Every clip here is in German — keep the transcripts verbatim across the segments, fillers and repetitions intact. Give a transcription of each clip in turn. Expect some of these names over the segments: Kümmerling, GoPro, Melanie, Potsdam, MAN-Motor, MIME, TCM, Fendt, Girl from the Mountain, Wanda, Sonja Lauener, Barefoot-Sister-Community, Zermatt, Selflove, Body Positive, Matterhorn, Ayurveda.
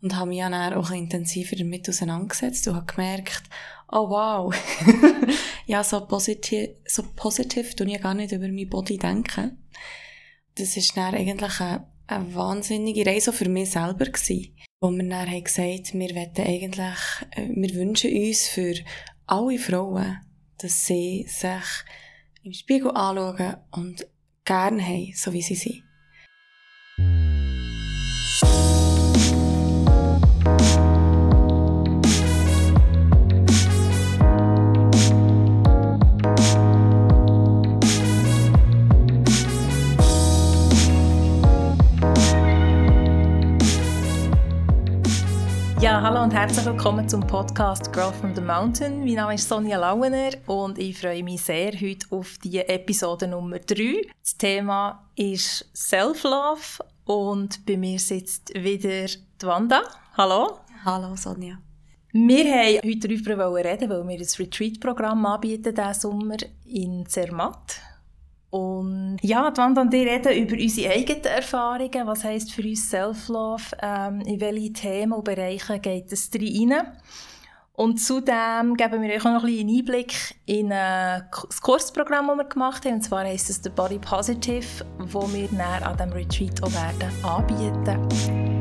und habe mich dann auch intensiver damit auseinandergesetzt und habe gemerkt, oh wow, ja, so positiv, so positiv tue ich ja gar nicht über meinen Body denken. Das ist dann eigentlich eine, eine wahnsinnige Reise auch für mich selber gewesen, wo wir dann haben gesagt, wir wollen eigentlich, wir wünschen uns für alle Frauen, dass sie sich im Spiegel anschauen und gerne haben, so wie sie sind. Ja, hallo und herzlich willkommen zum Podcast Girl from the Mountain. Mein Name ist Sonja Lauener und ich freue mich sehr heute auf die Episode Nummer drei. Das Thema ist Selflove und bei mir sitzt wieder die Wanda. Hallo. Hallo Sonja. Wir wollten heute darüber reden, weil wir ein Retreat-Programm anbieten diesen Sommer in Zermatt. Und ja, die Wanda und ich reden über unsere eigenen Erfahrungen. Was heisst für uns Selflove? Ähm, in welche Themen und Bereiche geht es rein? Und zudem geben wir euch auch noch ein bisschen einen Einblick in äh, das Kursprogramm, das wir gemacht haben. Und zwar heisst es der Body Positive, das wir dann an diesem Retreat auch werden anbieten.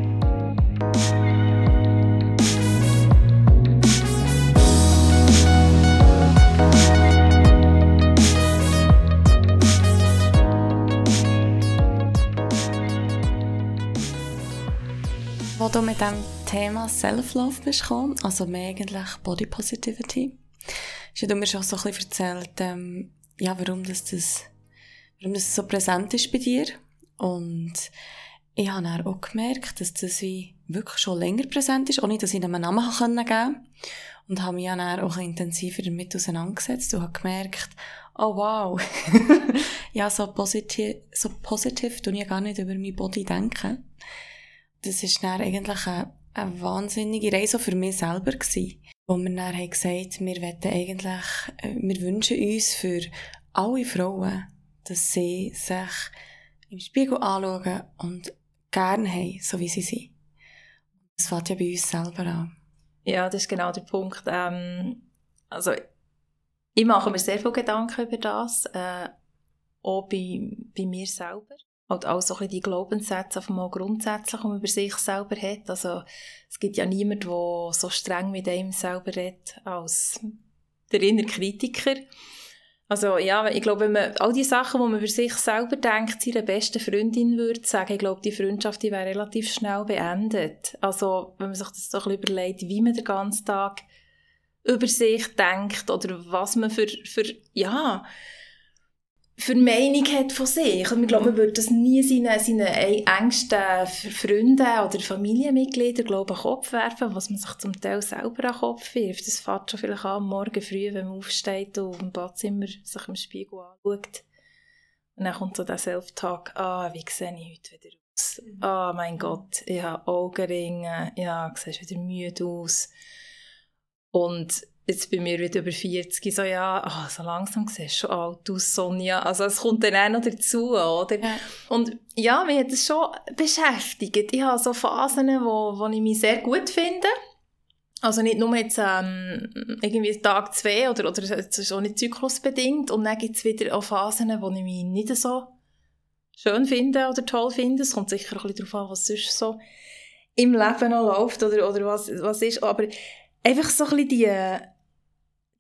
Als du mit dem Thema Self-Love bist gekommen, also mehr eigentlich Body Positivity, hast du mir schon so ein bisschen erzählt, ähm, ja, warum, das, das, warum das so präsent ist bei dir. Und ich habe dann auch gemerkt, dass das wie wirklich schon länger präsent ist, ohne dass ich ihm einen Namen geben konnte. Und habe mich dann auch intensiver damit auseinandergesetzt und habe gemerkt, oh wow, ja, so positiv, so positiv tue ich ja gar nicht über meinen Body denken. Das war dann eigentlich eine, eine wahnsinnige Reise auch für mich selber gewesen, wo wir dann haben gesagt, wir wollen eigentlich, wir wünschen uns für alle Frauen, dass sie sich im Spiegel anschauen und gerne haben, so wie sie sind. Das fängt ja bei uns selber an. Ja, das ist genau der Punkt. Ähm, also, ich mache mir sehr viele Gedanken über das, äh, auch bei, bei mir selber. Halt auch so ein bisschen die Glaubenssätze, auf einmal grundsätzlich, die man über sich selber hat. Also, es gibt ja niemanden, der so streng mit einem selber redet, als der innere Kritiker. Also, ja, ich glaube, wenn man all die Sachen, die man über sich selber denkt, seiner besten Freundin würde sagen, ich glaube, die Freundschaft, die wäre relativ schnell beendet. Also, wenn man sich das so ein bisschen überlegt, wie man den ganzen Tag über sich denkt oder was man für, für ja... für Meinung hat von sich. Und ich glaube, man würde das nie seinen, seinen engsten Freunden oder Familienmitgliedern glaube, an den Kopf werfen, was man sich zum Teil selber an den Kopf wirft. Das fängt schon vielleicht an, am Morgen früh, wenn man aufsteht und im Badzimmer sich im Spiegel anschaut. Und dann kommt so der Self-Talk, ah, wie sehe ich heute wieder aus? Ah, mein Gott, ich habe Augenringe, ja, siehst wieder müde aus. Und jetzt bei mir wieder über vierzig, so ja, oh, so langsam siehst du schon alt aus, Sonja. Also es kommt dann auch noch dazu, oder? Ja. Und ja, mich hat das schon beschäftigt. Ich habe so Phasen, wo, wo ich mich sehr gut finde. Also nicht nur jetzt ähm, irgendwie Tag zwei oder, oder es ist auch nicht zyklusbedingt. Und dann gibt es wieder auch Phasen, wo ich mich nicht so schön finde oder toll finde. Es kommt sicher ein bisschen darauf an, was sonst so im Leben noch läuft oder, oder was, was ist. Aber einfach so ein bisschen die,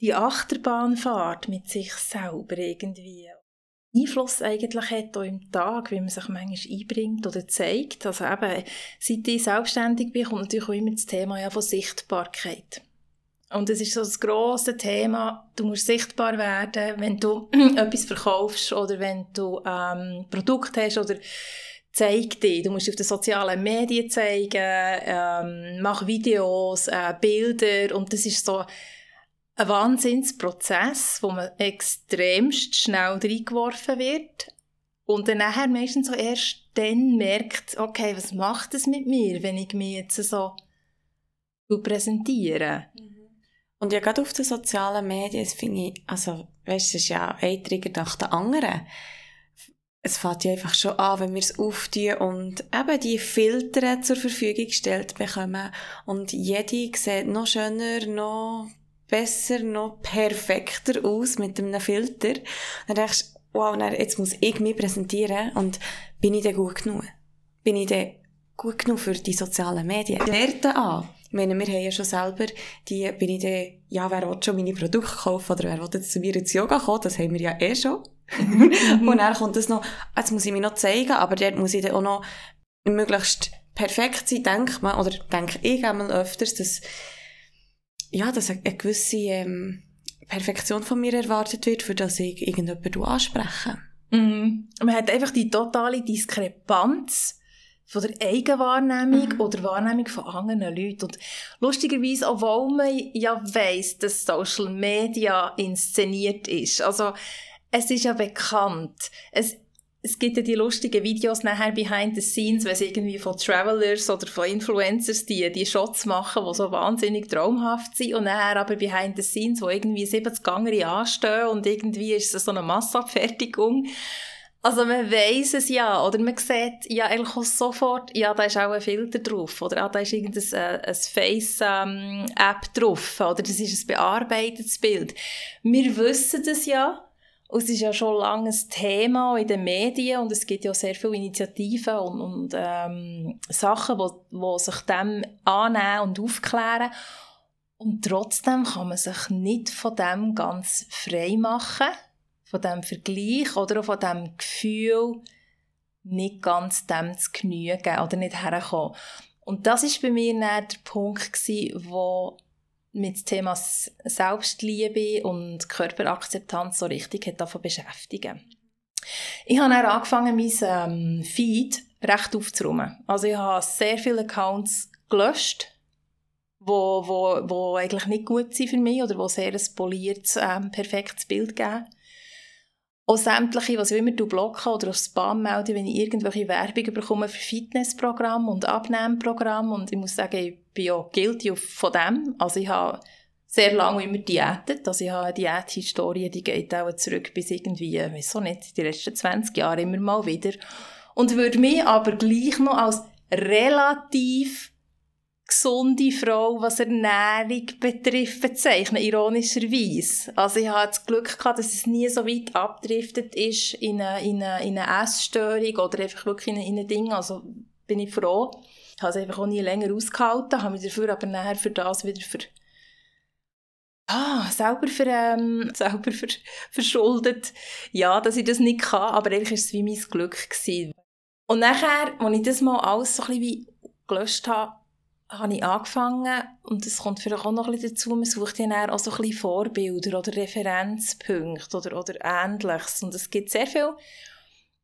die Achterbahnfahrt mit sich selber irgendwie. Einfluss eigentlich hat auch im Tag, wie man sich manchmal einbringt oder zeigt. Also eben, seit ich selbstständig bin, kommt natürlich auch immer das Thema ja, von Sichtbarkeit. Und das ist so das grosse Thema, du musst sichtbar werden, wenn du etwas verkaufst oder wenn du ähm, Produkte hast oder zeig dich, du musst auf den sozialen Medien zeigen, ähm, mach Videos, äh, Bilder und das ist so ein Wahnsinnsprozess, wo man extremst schnell reingeworfen wird und dann nachher meistens so erst dann merkt, okay, was macht das mit mir, wenn ich mich jetzt so präsentiere. Und ja, gerade auf den sozialen Medien, das finde ich, also weißt du, es ist ja ein Trigger nach dem anderen. es fängt ja einfach schon an, wenn wir es aufziehen und eben die Filter zur Verfügung gestellt bekommen. Und jede sieht noch schöner, noch besser, noch perfekter aus mit einem Filter. Dann denkst du, wow, jetzt muss ich mich präsentieren und bin ich denn gut genug? Bin ich denn gut genug für die sozialen Medien? Werte an. Ich meine, wir haben ja schon selber die, bin ich dann, ja, wer will schon meine Produkte kaufen oder wer will jetzt zu mir ins Yoga kommen, das haben wir ja eh schon. Und dann kommt das noch, jetzt muss ich mich noch zeigen, aber dort muss ich dann auch noch möglichst perfekt sein, denkt man, oder denke ich einmal öfters, dass, ja, dass eine gewisse ähm, Perfektion von mir erwartet wird, für das ich irgendjemanden anspreche. Mhm. Man hat einfach die totale Diskrepanz von der Eigenwahrnehmung mhm. oder Wahrnehmung von anderen Leuten. Und lustigerweise, obwohl man ja weiss, dass Social Media inszeniert ist. Also, es ist ja bekannt. Es, es gibt ja die lustigen Videos nachher behind the scenes, wenn es irgendwie von Travelers oder von Influencers die, die Shots machen, die so wahnsinnig traumhaft sind. Und nachher aber behind the scenes, wo irgendwie siebzig Gangere anstehen und irgendwie ist es so eine Massabfertigung. Also man weiss es ja, oder man sieht ja eigentlich auch sofort, ja, da ist auch ein Filter drauf, oder ah, da ist irgendeine äh, Face-App ähm, drauf, oder das ist ein bearbeitetes Bild. Wir wissen das ja, und es ist ja schon lange ein Thema in den Medien, und es gibt ja sehr viele Initiativen und, und ähm, Sachen, die wo, wo sich dem annehmen und aufklären. Und trotzdem kann man sich nicht von dem ganz frei machen. Von diesem Vergleich oder auch von diesem Gefühl, nicht ganz dem zu genügen oder nicht herzukommen. Und das war bei mir dann der Punkt, wo mit dem Thema Selbstliebe und Körperakzeptanz so richtig hat davon beschäftigen. Ich habe dann angefangen, mein Feed recht aufzuräumen. Also ich habe sehr viele Accounts gelöscht, wo, wo, wo eigentlich nicht gut sind für mich oder wo sehr ein poliertes, ähm, perfektes Bild geben. Auch sämtliche, was ich immer blocken oder auf Spam melde, wenn ich irgendwelche Werbung bekomme für Fitnessprogramme und Abnehmprogramme. Und ich muss sagen, ich bin auch guilty von dem. Also ich habe sehr lange immer diätet. Also ich habe eine Diäthistorie, die geht auch zurück bis irgendwie, ich weiss auch nicht, die letzten zwanzig Jahre immer mal wieder. Und würde mich aber gleich noch als relativ gesunde Frau, was Ernährung betrifft, bezeichnen, ironischerweise. Also ich hatte das Glück gehabt, dass es nie so weit abgedriftet ist in eine, in eine, in eine Essstörung oder einfach wirklich in ein Ding. Also bin ich froh. Ich habe es einfach auch nie länger ausgehalten, habe mich dafür aber nachher für das wieder für ah, selber, für, ähm, selber für, verschuldet. Ja, dass ich das nicht kann, aber eigentlich war es wie mein Glück gewesen. Und nachher, als ich das mal alles so ein bisschen wie gelöscht habe, habe ich angefangen, und das kommt vielleicht auch noch ein bisschen dazu, man sucht ja dann auch so ein bisschen Vorbilder oder Referenzpunkte oder, oder Ähnliches. Und es gibt sehr viele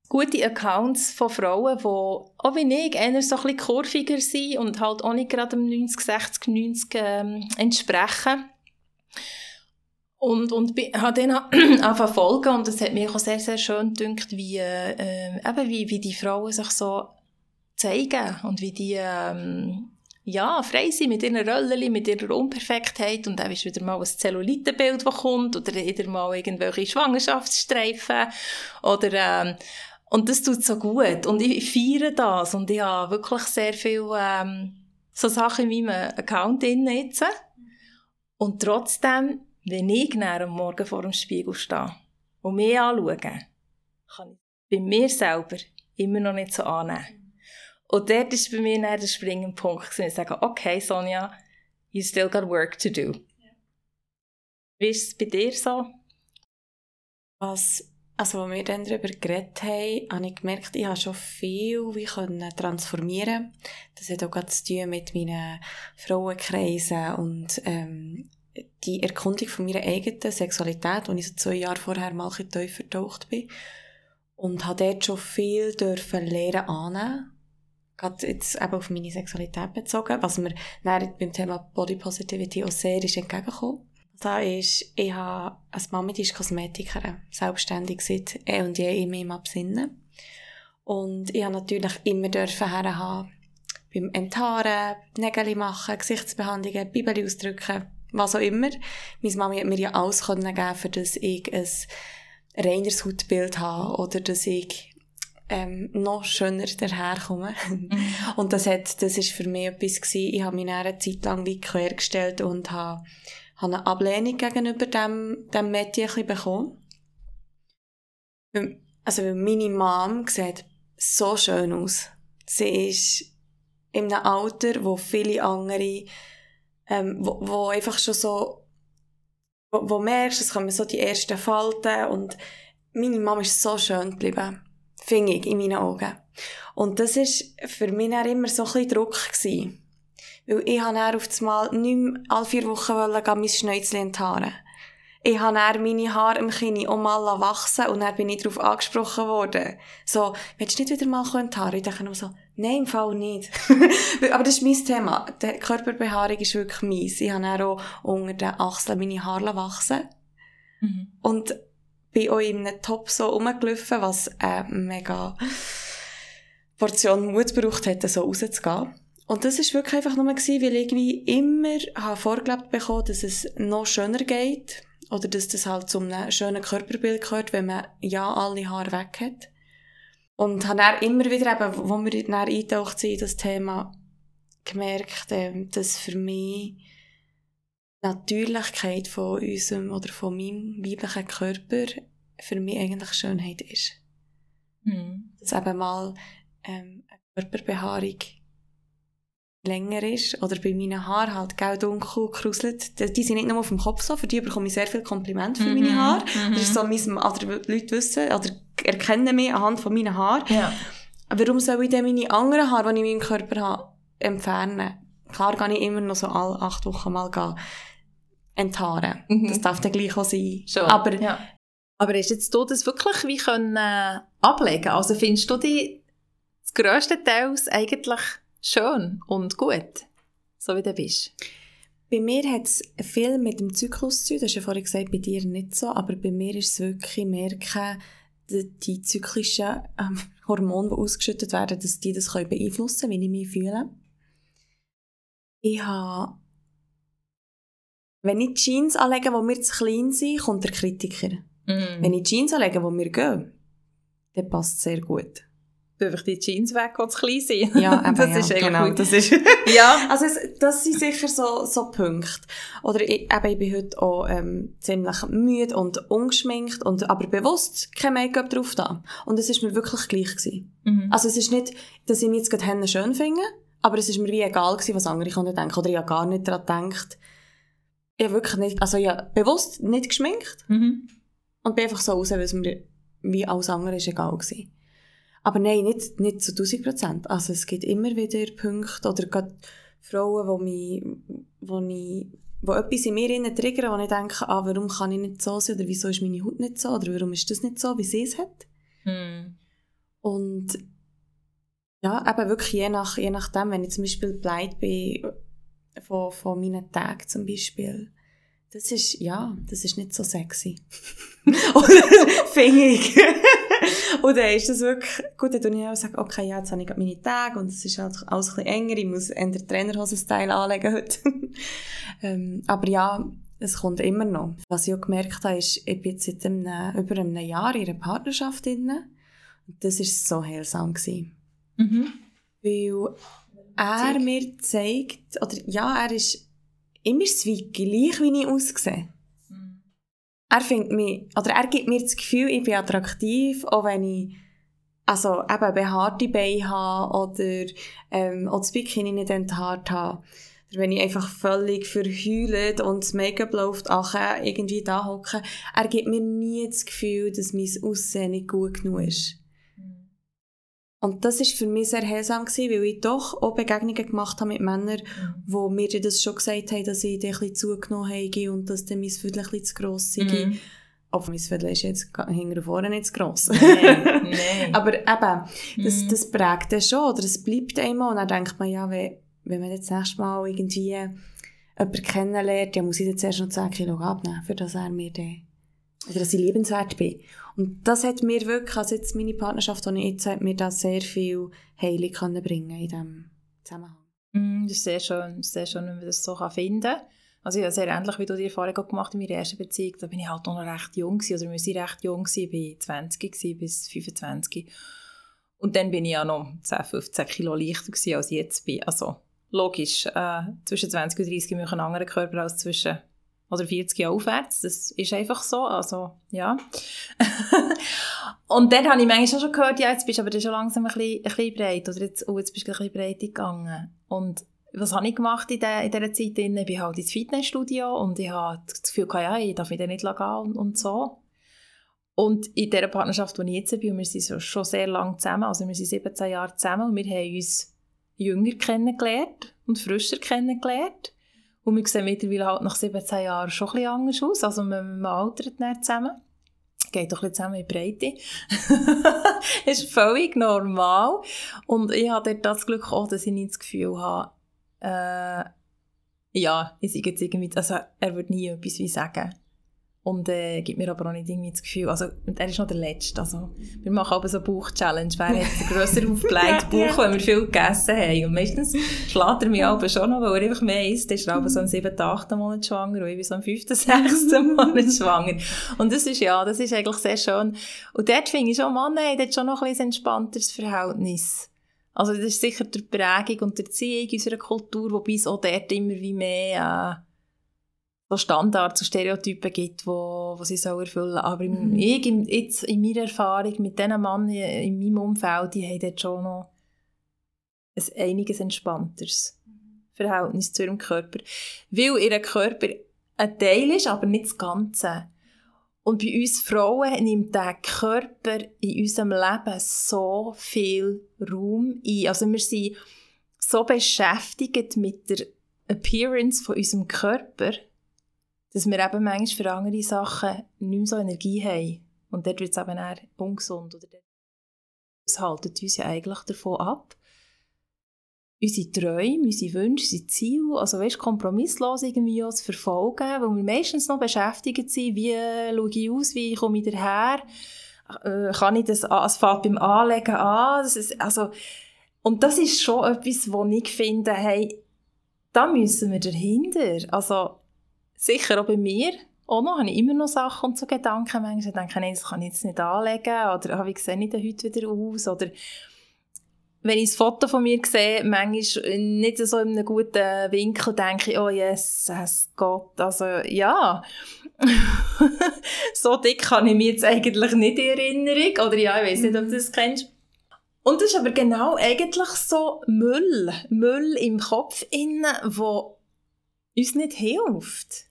gute Accounts von Frauen, die auch wie ich eher so ein bisschen kurviger sind und halt auch nicht gerade dem neunzig, sechzig, neunzig ähm, entsprechen. Und, und habe dann angefangen zu folgen, und das hat mir auch sehr, sehr schön gedacht, wie, äh, eben wie, wie die Frauen sich so zeigen und wie die... Ähm, ja, frei sein mit ihren Röllchen, mit ihrer Unperfektheit, und dann ist wieder mal ein Zellulitenbild, das kommt, oder wieder mal irgendwelche Schwangerschaftsstreifen, oder ähm, und das tut so gut, und ich feiere das, und ich habe wirklich sehr viele ähm, so Sachen in meinem Account drin jetzt, und trotzdem, wenn ich dann am Morgen vor dem Spiegel stehe und mich anschaue, kann ich bei mir selber immer noch nicht so annehmen. Und dort war bei mir dann der springende Punkt. Ich sage, okay, Sonja, you still got work to do. Ja. Wie ist es bei dir so? Was, also, als wir dann darüber geredet haben, habe ich gemerkt, ich habe schon viel wie können transformieren. Das hat auch gerade zu tun mit meinen Frauenkreisen und ähm, die Erkundung von meiner eigenen Sexualität, als ich so zwei Jahre vorher mal ein bisschen tief vertaucht bin. Und habe dort schon viel dürfen lernen annehmen. Gerade jetzt eben auf meine Sexualität bezogen, was mir dann beim Thema Body Positivity auch sehr ist entgegengekommen. Da ist, ich habe, als Mami ist Kosmetikerin, selbstständig seit eh und je in meinem Absinnen. Und ich habe natürlich immer dürfen herhaben, beim Enthaaren, Nägel machen, Gesichtsbehandlungen, Bibeli ausdrücken, was auch immer. Meine Mami hat mir ja alles geben können, dass ich ein reineres Hautbild habe oder dass ich ähm, noch schöner daherkommen. Mhm. Und das hat, das ist für mich etwas gewesen. Ich habe mich eine Zeit lang wie quergestellt und habe, habe eine Ablehnung gegenüber dem, dem Mädchen bekommen. Also, weil meine Mom sieht so schön aus. Sie ist in einem Alter, wo viele andere, ähm, wo, wo einfach schon so, wo, wo merkst, es kommen so die ersten Falten und meine Mama ist so schön geblieben. Finde ich, in meinen Augen. Und das war für mich dann immer so ein bisschen Druck gewesen. Weil ich habe dann auf das Mal nicht mehr alle vier Wochen mein Schnäuzchen enthaaren. Ich habe dann meine Haare im Kinn auch mal wachsen und dann bin ich darauf angesprochen worden. So, willst du nicht wieder mal enthaaren? Ich dachte nur so, nein, im Fall nicht. Aber das ist mein Thema. Die Körperbehaarung ist wirklich meins. Ich habe dann auch unter den Achseln meine Haare wachsen. Mhm. Und bin auch in einem Top so rumgelaufen, was eine mega Portion Mut gebraucht hat, so rauszugehen. Und das war wirklich einfach nur, gewesen, weil ich wie immer habe vorgelebt bekommen, dass es noch schöner geht. Oder dass das halt zu einem schönen Körperbild gehört, wenn man ja alle Haare weg hat. Und habe dann immer wieder, eben, als wir dann eingetaucht sind in das Thema, gemerkt, dass für mich die Natürlichkeit von unserem oder von meinem weiblichen Körper für mich eigentlich Schönheit ist. Mhm. Dass eben mal ähm, eine Körperbehaarung länger ist, oder bei meinen Haaren halt gelb, dunkel, kruselt. Die, die sind nicht nur auf dem Kopf so, für die bekomme ich sehr viel Kompliment für mm-hmm. meine Haare. Mm-hmm. Das ist so, mein, oder Leute wissen, oder erkennen mich anhand von meinen Haaren. Ja. Warum soll ich dann meine anderen Haare, die ich in meinem Körper habe, entfernen? Klar kann ich immer noch so alle acht Wochen mal gehen, enthaaren. Mm-hmm. Das darf dann gleich auch sein. Schon. Aber, ja. Aber hast jetzt du das wirklich wie können, äh, ablegen? Also findest du die das grösste Teil eigentlich schön und gut, so wie du bist. Bei mir hat es viel mit dem Zyklus zu tun. Das ist ja vorhin gesagt, bei dir nicht so, aber bei mir ist es wirklich merken, die, die zyklischen ähm, Hormone, die ausgeschüttet werden, dass die das können beeinflussen können, wie ich mich fühle. Ich habe... Wenn ich Jeans anlege, die mir zu klein sind, kommt der Kritiker. Mm. Wenn ich Jeans anlege, die mir gehen, dann passt es sehr gut. Einfach die Jeans weg, die zu klein sind. Ja, eben, das ja, ist genau. Das ist, ja. Also, es, das sind sicher so, so Punkte. Oder ich, eben, ich bin heute auch ähm, ziemlich müde und ungeschminkt, und, aber bewusst kein Make-up drauf da. Und es war mir wirklich gleich gewesen. Mhm. Also, es ist nicht, dass ich mich jetzt gerade schön finde, aber es war mir wie egal gewesen, was andere können denken. Oder ich habe gar nicht daran gedacht. Ich habe wirklich nicht, also ich habe bewusst nicht geschminkt. Mhm. Und bin einfach so raus, weil es mir wie alles andere ist egal gewesen. Aber nein, nicht, nicht zu tausend Prozent. Also es gibt immer wieder Punkte oder gerade Frauen, wo mich, wo ich, wo etwas in mir innen triggern, wo ich denke, ah, warum kann ich nicht so sein oder wieso ist meine Haut nicht so oder warum ist das nicht so, wie sie es hat. Hm. Und ja, eben wirklich je, nach, je nachdem, wenn ich zum Beispiel beleid bin von, von meinen Tagen zum Beispiel. Das ist, ja, das ist nicht so sexy. Oder finde ich. Und dann ist das wirklich, gut, dann sage ich auch, sagen, okay, ja, jetzt habe ich meine Tage und es ist halt alles ein bisschen enger, ich muss eher den Trainerhosen-Style anlegen heute. ähm, aber ja, es kommt immer noch. Was ich auch gemerkt habe, ist, ich bin jetzt seit einem, über einem Jahr in einer Partnerschaft drin und das war so heilsam gewesen. Mhm. Weil er mir zeigt, oder ja, er ist immer wie gleich, wie ich aussehe. Er findet mich, oder er gibt mir das Gefühl, ich bin attraktiv, auch wenn ich also eben behaarte Beine habe oder ähm, auch das Bikini nicht enthaart habe. Oder wenn ich einfach völlig verheult und das Make-up läuft, nachher irgendwie da hocke. Er gibt mir nie das Gefühl, dass mein Aussehen nicht gut genug ist. Mhm. Und das war für mich sehr heilsam, weil ich doch auch Begegnungen gemacht habe mit Männern, die mir das schon gesagt haben, dass ich ein bisschen zugenommen habe und dass dann mein Viertel ein bisschen zu gross sei. Mhm. Obwohl mein Viertel ist jetzt hinten und vorne nicht zu gross. Nein, nee. Aber eben, das, mhm. das prägt dann schon oder es bleibt einmal. Und dann denkt man, ja, wenn, wenn man jetzt das nächste Mal irgendwie jemanden kennenlernt, ja, muss ich jetzt erst noch zehn Kilo abnehmen, für das er mir dann, oder dass ich liebenswert bin. Und das hat mir wirklich, also jetzt meine Partnerschaft, die ich jetzt habe, mir da sehr viel Heilung können bringen in diesem Zusammenhang. Mm, das ist sehr schön, sehr schön, wenn man das so finden kann. Also ja, sehr ähnlich, wie du die Erfahrung gemacht hast in meiner ersten Beziehung, da bin ich halt noch recht jung gewesen, oder wir waren recht jung gewesen, ich war zwanzig bis fünfundzwanzig. Und dann bin ich ja noch zehn, fünfzehn Kilo leichter gewesen, als ich jetzt bin. Also logisch, äh, zwischen zwanzig und dreißig habe ich einen anderen Körper als zwischen oder vierzig Jahre aufwärts. Das ist einfach so. Also, ja. Und dann habe ich manchmal schon gehört, ja, jetzt bist du aber schon langsam ein bisschen, ein bisschen breit. Oder jetzt, oh, jetzt bist du ein bisschen breit gegangen. Und was habe ich gemacht in, der, in dieser Zeit? Ich bin halt ins Fitnessstudio und ich habe das Gefühl, ja, ich darf mich da nicht gehen und, und so. Und in dieser Partnerschaft, wo ich jetzt bin, und wir sind schon sehr lange zusammen, also wir sind siebzehn Jahre zusammen und wir haben uns jünger kennengelernt und frischer kennengelernt. Und wir sehen mittlerweile halt nach siebzehn Jahren schon ein bisschen anders aus, also man altert nicht zusammen. Geht doch ein bisschen zusammen in die Breite. Das ist völlig normal. Und ich habe dort das Glück auch, dass ich nicht das Gefühl habe, Äh, ja, ich sage jetzt irgendwie, also er würde nie etwas wie sagen. Und äh, gibt mir aber auch nicht irgendwie das Gefühl, also und er ist noch der Letzte, also wir machen aber so eine Bauch-Challenge, wer hat den grösseren aufgelegten Bauch, wenn wir viel gegessen haben. Und meistens schlägt er mich aber schon noch, weil er einfach mehr isst. Ist er aber so am siebten, achten Monat schwanger und ich bin so am fünften, sechsten Monat schwanger. Und das ist ja, das ist eigentlich sehr schön. Und dort finde ich schon, Mann, nein, dort schon noch ein bisschen entspannteres Verhältnis. Also das ist sicher die Prägung und die Erziehung unserer Kultur, wobei es auch dort immer wie mehr äh, Standards und Stereotypen gibt, die wo, wo sie so erfüllen. Aber im, mhm. ich, im, jetzt in meiner Erfahrung mit diesen Männern in meinem Umfeld, die haben dort schon noch ein einiges entspannteres Verhältnis zu ihrem Körper. Weil ihr Körper ein Teil ist, aber nicht das Ganze. Und bei uns Frauen nimmt der Körper in unserem Leben so viel Raum ein. Also wir sind so beschäftigt mit der Appearance von unserem Körper, dass wir eben manchmal für andere Sachen nicht mehr so Energie haben. Und dort wird es eben eher ungesund. Oder das haltet uns ja eigentlich davon ab, unsere Träume, unsere Wünsche, unsere Ziele, also weißt, kompromisslos irgendwie uns verfolgen, weil wir meistens noch beschäftigt sind, wie äh, schaue ich aus, wie komme ich daher, äh, kann ich das, an, es fällt beim Anlegen an, das ist, also, und das ist schon etwas, wo ich finde, hey, da müssen wir dahinter, also sicher auch bei mir, auch noch, habe ich immer noch Sachen und so Gedanken, manchmal denke ich, nein, das kann ich jetzt nicht anlegen, oder wie sehe ich denn heute wieder aus, oder wenn ich das Foto von mir sehe, manchmal nicht so in einem guten Winkel, denke ich, oh yes, es geht. Also ja, so dick kann ich mich jetzt eigentlich nicht in Erinnerung. Oder ja, ich weiss nicht, ob du das kennst. Und das ist aber genau eigentlich so Müll, Müll im Kopf, der uns nicht hilft.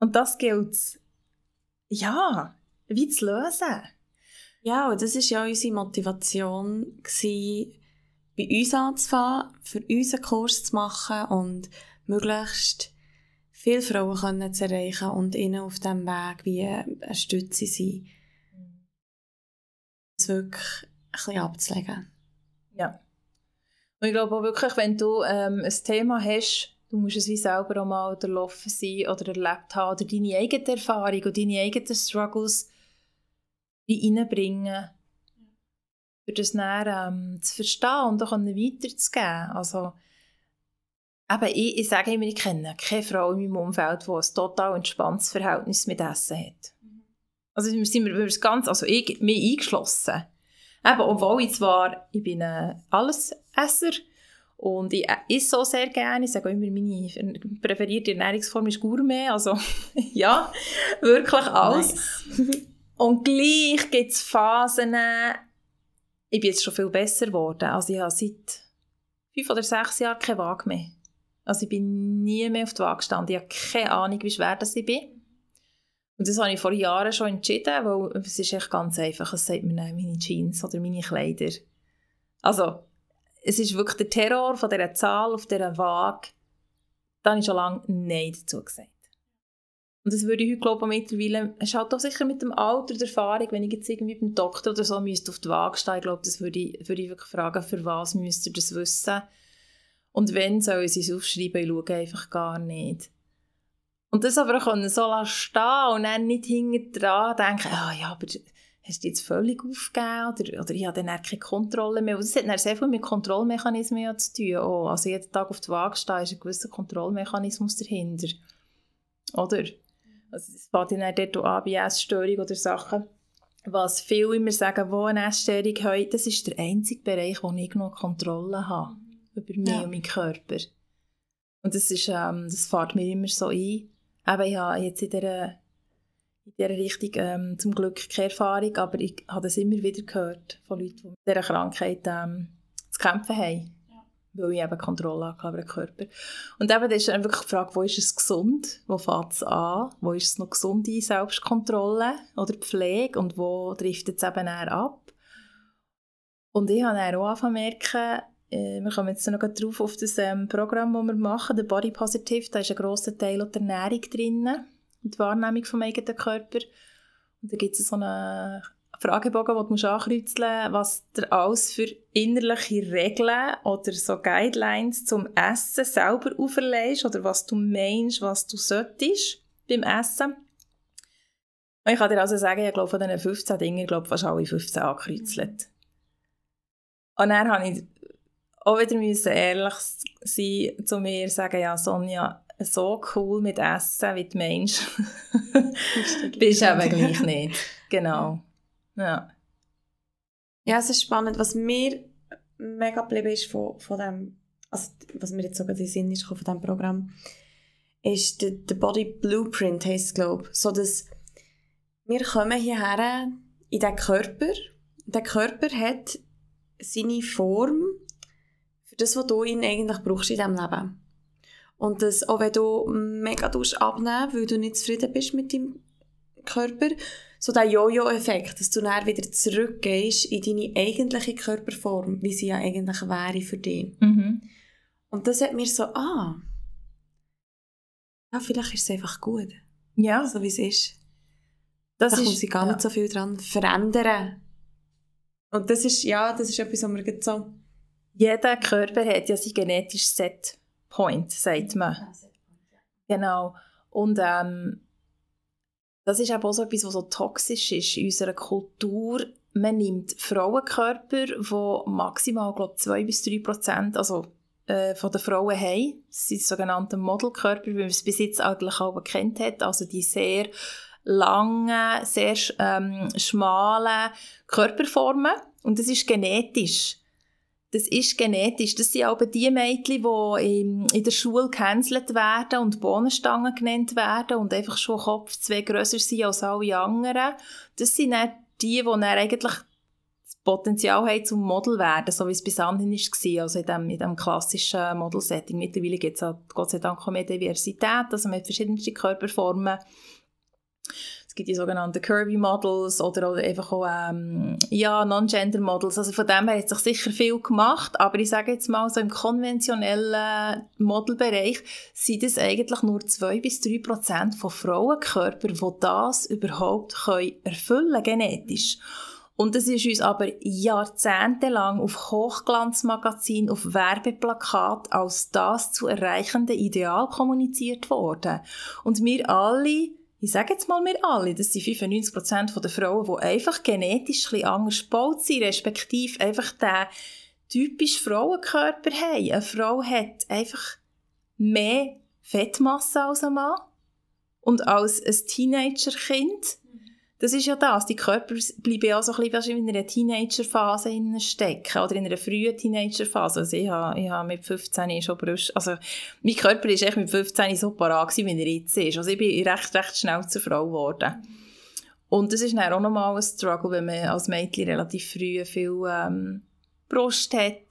Und das gilt es, ja, wie zu lösen. Ja, und das war ja unsere Motivation, gewesen, bei uns anzufangen, für uns einen Kurs zu machen und möglichst viele Frauen können zu erreichen und ihnen auf diesem Weg wie eine Stütze sein. Das wirklich ein bisschen abzulegen. Ja. Und ich glaube auch wirklich, wenn du ähm, ein Thema hast, du musst es wie selber auch mal durchlaufen sein oder erlebt haben oder deine eigene Erfahrung und deine eigenen Struggles reinbringen, für das dann ähm, zu verstehen und auch weiterzugeben. Also, eben, ich, ich sage immer, ich kenne keine Frau in meinem Umfeld, die ein total entspanntes Verhältnis mit Essen hat. Also wir sind wir das Ganze, also ich, mich eingeschlossen. Eben, obwohl ich zwar, ich bin ein Allesesser und ich esse auch sehr gerne, ich sage auch immer, meine präferierte Ernährungsform ist Gourmet, also ja, wirklich alles. Nice. Und gleich gibt es Phasen, ich bin jetzt schon viel besser geworden. Also ich habe seit fünf oder sechs Jahren keine Waage mehr. Also ich bin nie mehr auf die Waage gestanden. Ich habe keine Ahnung, wie schwer das ich bin. Und das habe ich vor Jahren schon entschieden, weil es ist echt ganz einfach. Es sagt mir nicht meine Jeans oder meine Kleider. Also es ist wirklich der Terror von dieser Zahl auf dieser Waage. Da habe ich schon lange Nein dazu gesagt. Und das würde ich heute, glaube ich, mittlerweile, es ist halt auch sicher mit dem Alter und der Erfahrung, wenn ich jetzt irgendwie beim Doktor oder so müsste auf die Waage stehen, ich glaube, das würde ich, würde ich wirklich fragen, für was müsst ihr das wissen? Und wenn, sollen sie es aufschreiben? Ich schaue einfach gar nicht. Und das aber können so stehen und dann nicht hinterher denken, ah oh, ja, aber hast du jetzt völlig aufgegeben? Oder, oder ich habe dann keine Kontrolle mehr. Das hat dann sehr viel mit Kontrollmechanismen zu tun. Oh, also jeden Tag auf die Waage stehen ist ein gewisser Kontrollmechanismus dahinter. Oder? Also es fängt dann dort an bei Essstörung oder Sachen, was viele immer sagen, die eine Essstörung haben, das ist der einzige Bereich, wo ich noch Kontrolle habe über mich ja. und meinen Körper. Und das, ist, ähm, das fährt mir immer so ein. Aber ich habe jetzt in dieser, in dieser Richtung ähm, zum Glück keine Erfahrung, aber ich habe das immer wieder gehört von Leuten, die mit dieser Krankheit ähm, zu kämpfen haben, ja. weil ich eben Kontrolle habe über den Körper. Und eben, da ist dann wirklich die Frage, wo ist es gesund, wo fängt es an, wo ist es noch gesund in Selbstkontrolle oder Pflege und wo driftet es eben eher ab. Und ich habe dann auch angefangen zu merken, wir kommen jetzt noch drauf auf das ähm, Programm, das wir machen, der Body Positive. Da ist ein grosser Teil der Ernährung drin und die Wahrnehmung vom eigenen Körper. Und da gibt es so einen Fragebogen, den du ankreuzeln musst, was dir alles für innerliche Regeln oder so Guidelines zum Essen selber auferlegst oder was du meinst, was du solltest beim Essen. Und ich kann dir also sagen, ich glaube, von diesen fünfzehn Dingen glaube, fast alle fünfzehn angekreuzelt. Und dann habe ich auch wieder müssen ehrlich sein zu mir, sagen, ja Sonja, so cool mit Essen wie du meinst, bist du eben gleich nicht. Genau. Ja. Ja, es ist spannend. Was mir mega geblieben ist von, von dem, also was mir jetzt sogar in den Sinn ist von diesem Programm, ist der, der Body Blueprint, heisst es, glaube ich. So, dass wir kommen hierher in diesen Körper. Der Körper hat seine Form, das, was du ihn eigentlich brauchst in diesem Leben. Und das, auch wenn du mega abnehmen, weil du nicht zufrieden bist mit deinem Körper, so der Jojo-Effekt, dass du dann wieder zurückgehst in deine eigentliche Körperform, wie sie ja eigentlich wäre für dich. Mhm. Und das hat mir so, ah, ja, vielleicht ist es einfach gut. Ja. So wie es ist. Das da ist, muss ich gar ja. nicht so viel dran verändern. Und das ist, ja, das ist etwas, was mir gerade so... Jeder Körper hat ja sein genetisches Setpoint, sagt man. Genau. Und ähm, das ist eben auch so etwas, was so toxisch ist in unserer Kultur. Man nimmt Frauenkörper, die maximal, glaube ich, zwei bis drei Prozent also, äh, von den Frauen haben. Das sind sogenannte Modelkörper, wie man es bis jetzt eigentlich auch gekannt hat. Also die sehr langen, sehr ähm, schmalen Körperformen. Und das ist genetisch. Das ist genetisch. Das sind aber die Mädchen, die in der Schule gehänselt werden und Bohnenstangen genannt werden und einfach schon Kopf zwei grösser sind als alle anderen. Das sind dann die, die dann eigentlich das Potenzial haben, zum Model zu werden, so wie es bis anhin war, also in diesem dem klassischen Model-Setting. Mittlerweile gibt es halt, Gott sei Dank, auch mehr Diversität, also mit verschiedensten Körperformen. Es gibt die sogenannten Curvy-Models oder, oder einfach auch ähm, ja, Non-Gender-Models. Also von dem her hat sich sicher viel gemacht, aber ich sage jetzt mal, so im konventionellen Modelbereich sind es eigentlich nur zwei bis drei Prozent von Frauenkörpern, die das überhaupt können erfüllen können, genetisch. Und das ist uns aber jahrzehntelang auf Hochglanzmagazinen, auf Werbeplakaten als das zu erreichende Ideal kommuniziert worden. Und wir alle... Ich sage jetzt mal wir alle, das sind fünfundneunzig Prozent der Frauen, die einfach genetisch etwas anders gebaut sind, respektive einfach den typischen Frauenkörper haben. Eine Frau hat einfach mehr Fettmasse als ein Mann und als ein Teenagerkind. Das ist ja das, die Körper bleiben ja so ein bisschen in einer Teenagerphase stecken oder in einer frühen Teenagerphase. Also ich habe, ich habe mit fünfzehn schon Brust, also mein Körper war echt mit fünfzehn so parat gewesen, wie er jetzt ist. Also ich bin recht, recht schnell zur Frau geworden. Und das ist dann auch nochmal ein Struggle, wenn man als Mädchen relativ früh viel ähm, Brust hat.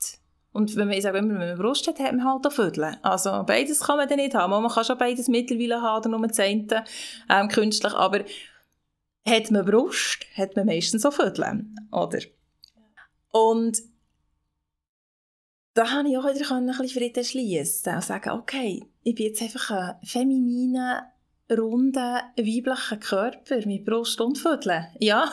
Und wenn man, ich sage immer, wenn man Brust hat, hat man halt auch Vödel. Also beides kann man dann nicht haben. Man kann schon beides mittlerweile haben, nur das eine ähm, künstlich, aber hat man Brust, hat man meistens auch Vödel, oder? Und da konnte ich auch wieder ein bisschen Frieden schliessen und sagen, okay, ich bin jetzt einfach ein femininer, runder, weiblicher Körper mit Brust und Vödel. Ja,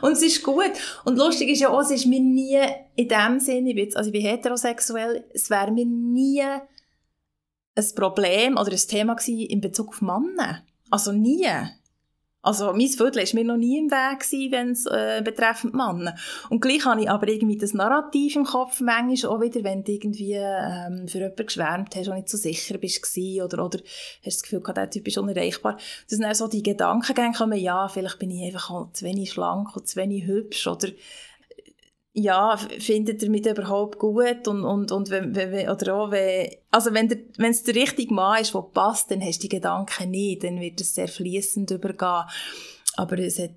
und es ist gut. Und lustig ist ja auch, es ist mir nie in dem Sinne, ich bin, jetzt, also ich bin heterosexuell, es wäre mir nie ein Problem oder ein Thema gewesen in Bezug auf Männer. Also nie. Also mein Viertel war mir noch nie im Weg, wenn es äh, betreffend Mann. Und gleich habe ich aber irgendwie das Narrativ im Kopf, manchmal auch wieder, wenn du irgendwie ähm, für jemanden geschwärmt hast und nicht so sicher bist oder, oder hast das Gefühl gehabt, der Typ ist unerreichbar. Das sind dann so die Gedankengänge kommen, ja, vielleicht bin ich einfach zu wenig schlank und zu wenig hübsch oder ja, findet ihr mich überhaupt gut und, und, und wenn, wenn, oder auch wenn, also wenn der, wenn es der richtige Mann ist, der passt, dann hast du die Gedanken nicht, dann wird es sehr fließend übergehen. Aber es hat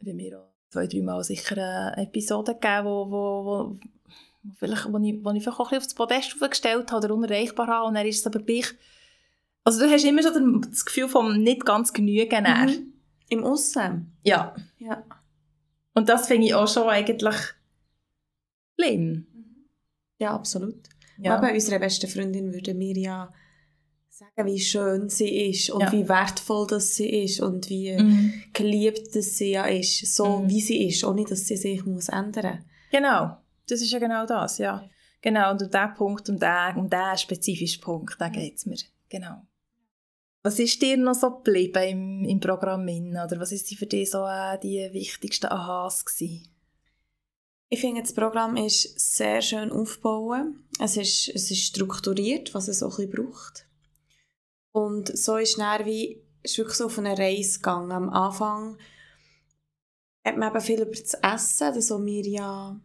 bei mir auch zwei, drei Mal sicher eine Episode gegeben, wo, wo, wo, vielleicht, wo ich, wo ich vielleicht auch ein bisschen aufs Podest aufgestellt habe oder unerreichbar habe und dann ist es aber gleich, also du hast immer schon das Gefühl vom nicht ganz genügen. Mhm. Im Aussen? Ja. Ja. Und das finde ich auch schon eigentlich Leben. Ja, absolut. Ja. Bei unserer besten Freundin würden wir ja sagen, wie schön sie ist und ja. wie wertvoll dass sie ist und wie mhm. geliebt dass sie ja ist, so mhm. wie sie ist, ohne dass sie sich muss ändern muss. Genau, das ist ja genau das. Ja. Genau, und um diesen Punkt, um diesen, um diesen spezifischen Punkt, da geht es mir. Genau. Was ist dir noch so geblieben im, im Programm? Oder was waren für dich so äh, die wichtigsten Ahas gewesen? Ich finde, das Programm ist sehr schön aufgebaut. Es ist, es ist strukturiert, was es auch ein bisschen braucht. Und so ist dann wie, ist wirklich so auf eine Reise gegangen. Am Anfang hat man eben viel über das Essen, das wir ja,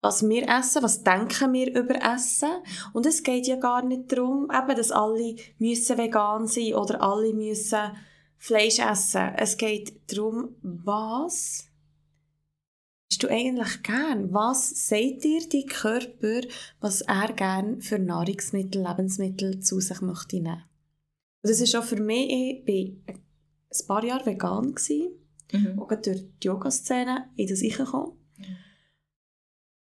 was wir essen, was denken wir über Essen. Und es geht ja gar nicht darum, eben, dass alle müssen vegan sein oder alle müssen Fleisch essen. Es geht darum, was hast du eigentlich gern? Was sagt dir dein Körper, was er gern für Nahrungsmittel, Lebensmittel zu sich möchte nehmen? Und das ist auch für mich, ich war ein paar Jahre vegan gewesen, mhm. auch durch die Yoga-Szene in das ich kam mhm.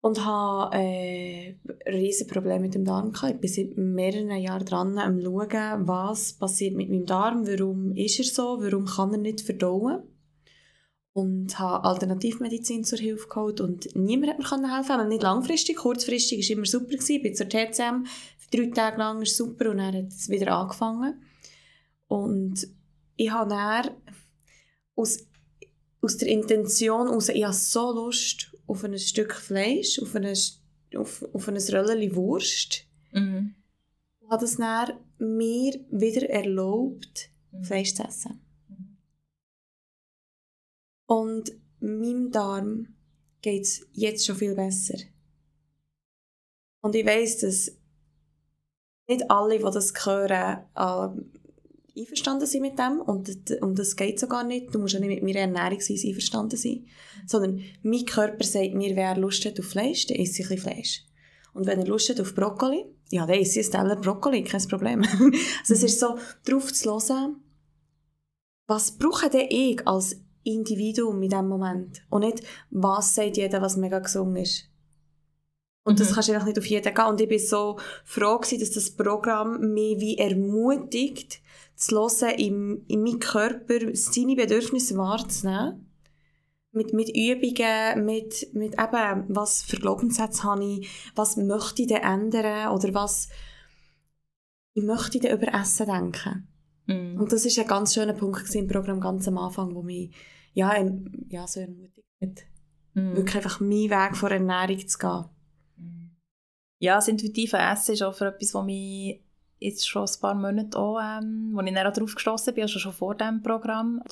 und habe äh, riesige Probleme mit dem Darm gehabt. Ich bin seit mehreren Jahren dran, am schauen, was passiert mit meinem Darm, warum ist er so, warum kann er nicht verdauen. Und habe Alternativmedizin zur Hilfe geholt und niemand hat mir helfen können. Nicht langfristig, kurzfristig war es immer super. Ich bin zur T C M, für drei Tage lang war es super und dann hat es wieder angefangen. Und ich habe dann aus, aus der Intention heraus, ich habe so Lust auf ein Stück Fleisch, auf ein, auf, auf ein Röllchen Wurst. Mhm. Und habe es dann mir wieder erlaubt, mhm. Fleisch zu essen. Und meinem Darm geht es jetzt schon viel besser. Und ich weiss, dass nicht alle, die das hören, äh, einverstanden sind mit dem. Und, und das geht sogar nicht. Du musst ja nicht mit meiner Ernährungsweise einverstanden sein. Sondern mein Körper sagt mir, wer Lust hat auf Fleisch, dann isst ich ein bisschen Fleisch. Und wenn er Lust hat auf Brokkoli, ja, dann isst ich einen Teller Brokkoli, kein Problem. Also es ist so, darauf zu hören, was brauche denn ich als Individuum in diesem Moment und nicht, was sagt jeder, was mega gesund ist. Und mhm. das kannst du einfach nicht auf jeden gehen. Und ich bin so froh gewesen, dass das Programm mich wie ermutigt, zu hören, in, in meinem Körper seine Bedürfnisse wahrzunehmen. Mit, mit Übungen, mit, mit eben, was für Glaubenssätze habe ich, was möchte ich denn ändern oder was ich möchte denn über Essen denken. Und das war ein ganz schöner Punkt im Programm ganz am Anfang, wo mich ja, ja, so ermutigt hat, mm. wirklich einfach meinen Weg vor Ernährung zu gehen. Ja, das intuitive Essen ist auch für etwas, was mich jetzt schon ein paar Monate auch, ähm, wo ich dann auch drauf gestossen bin, also schon vor diesem Programm.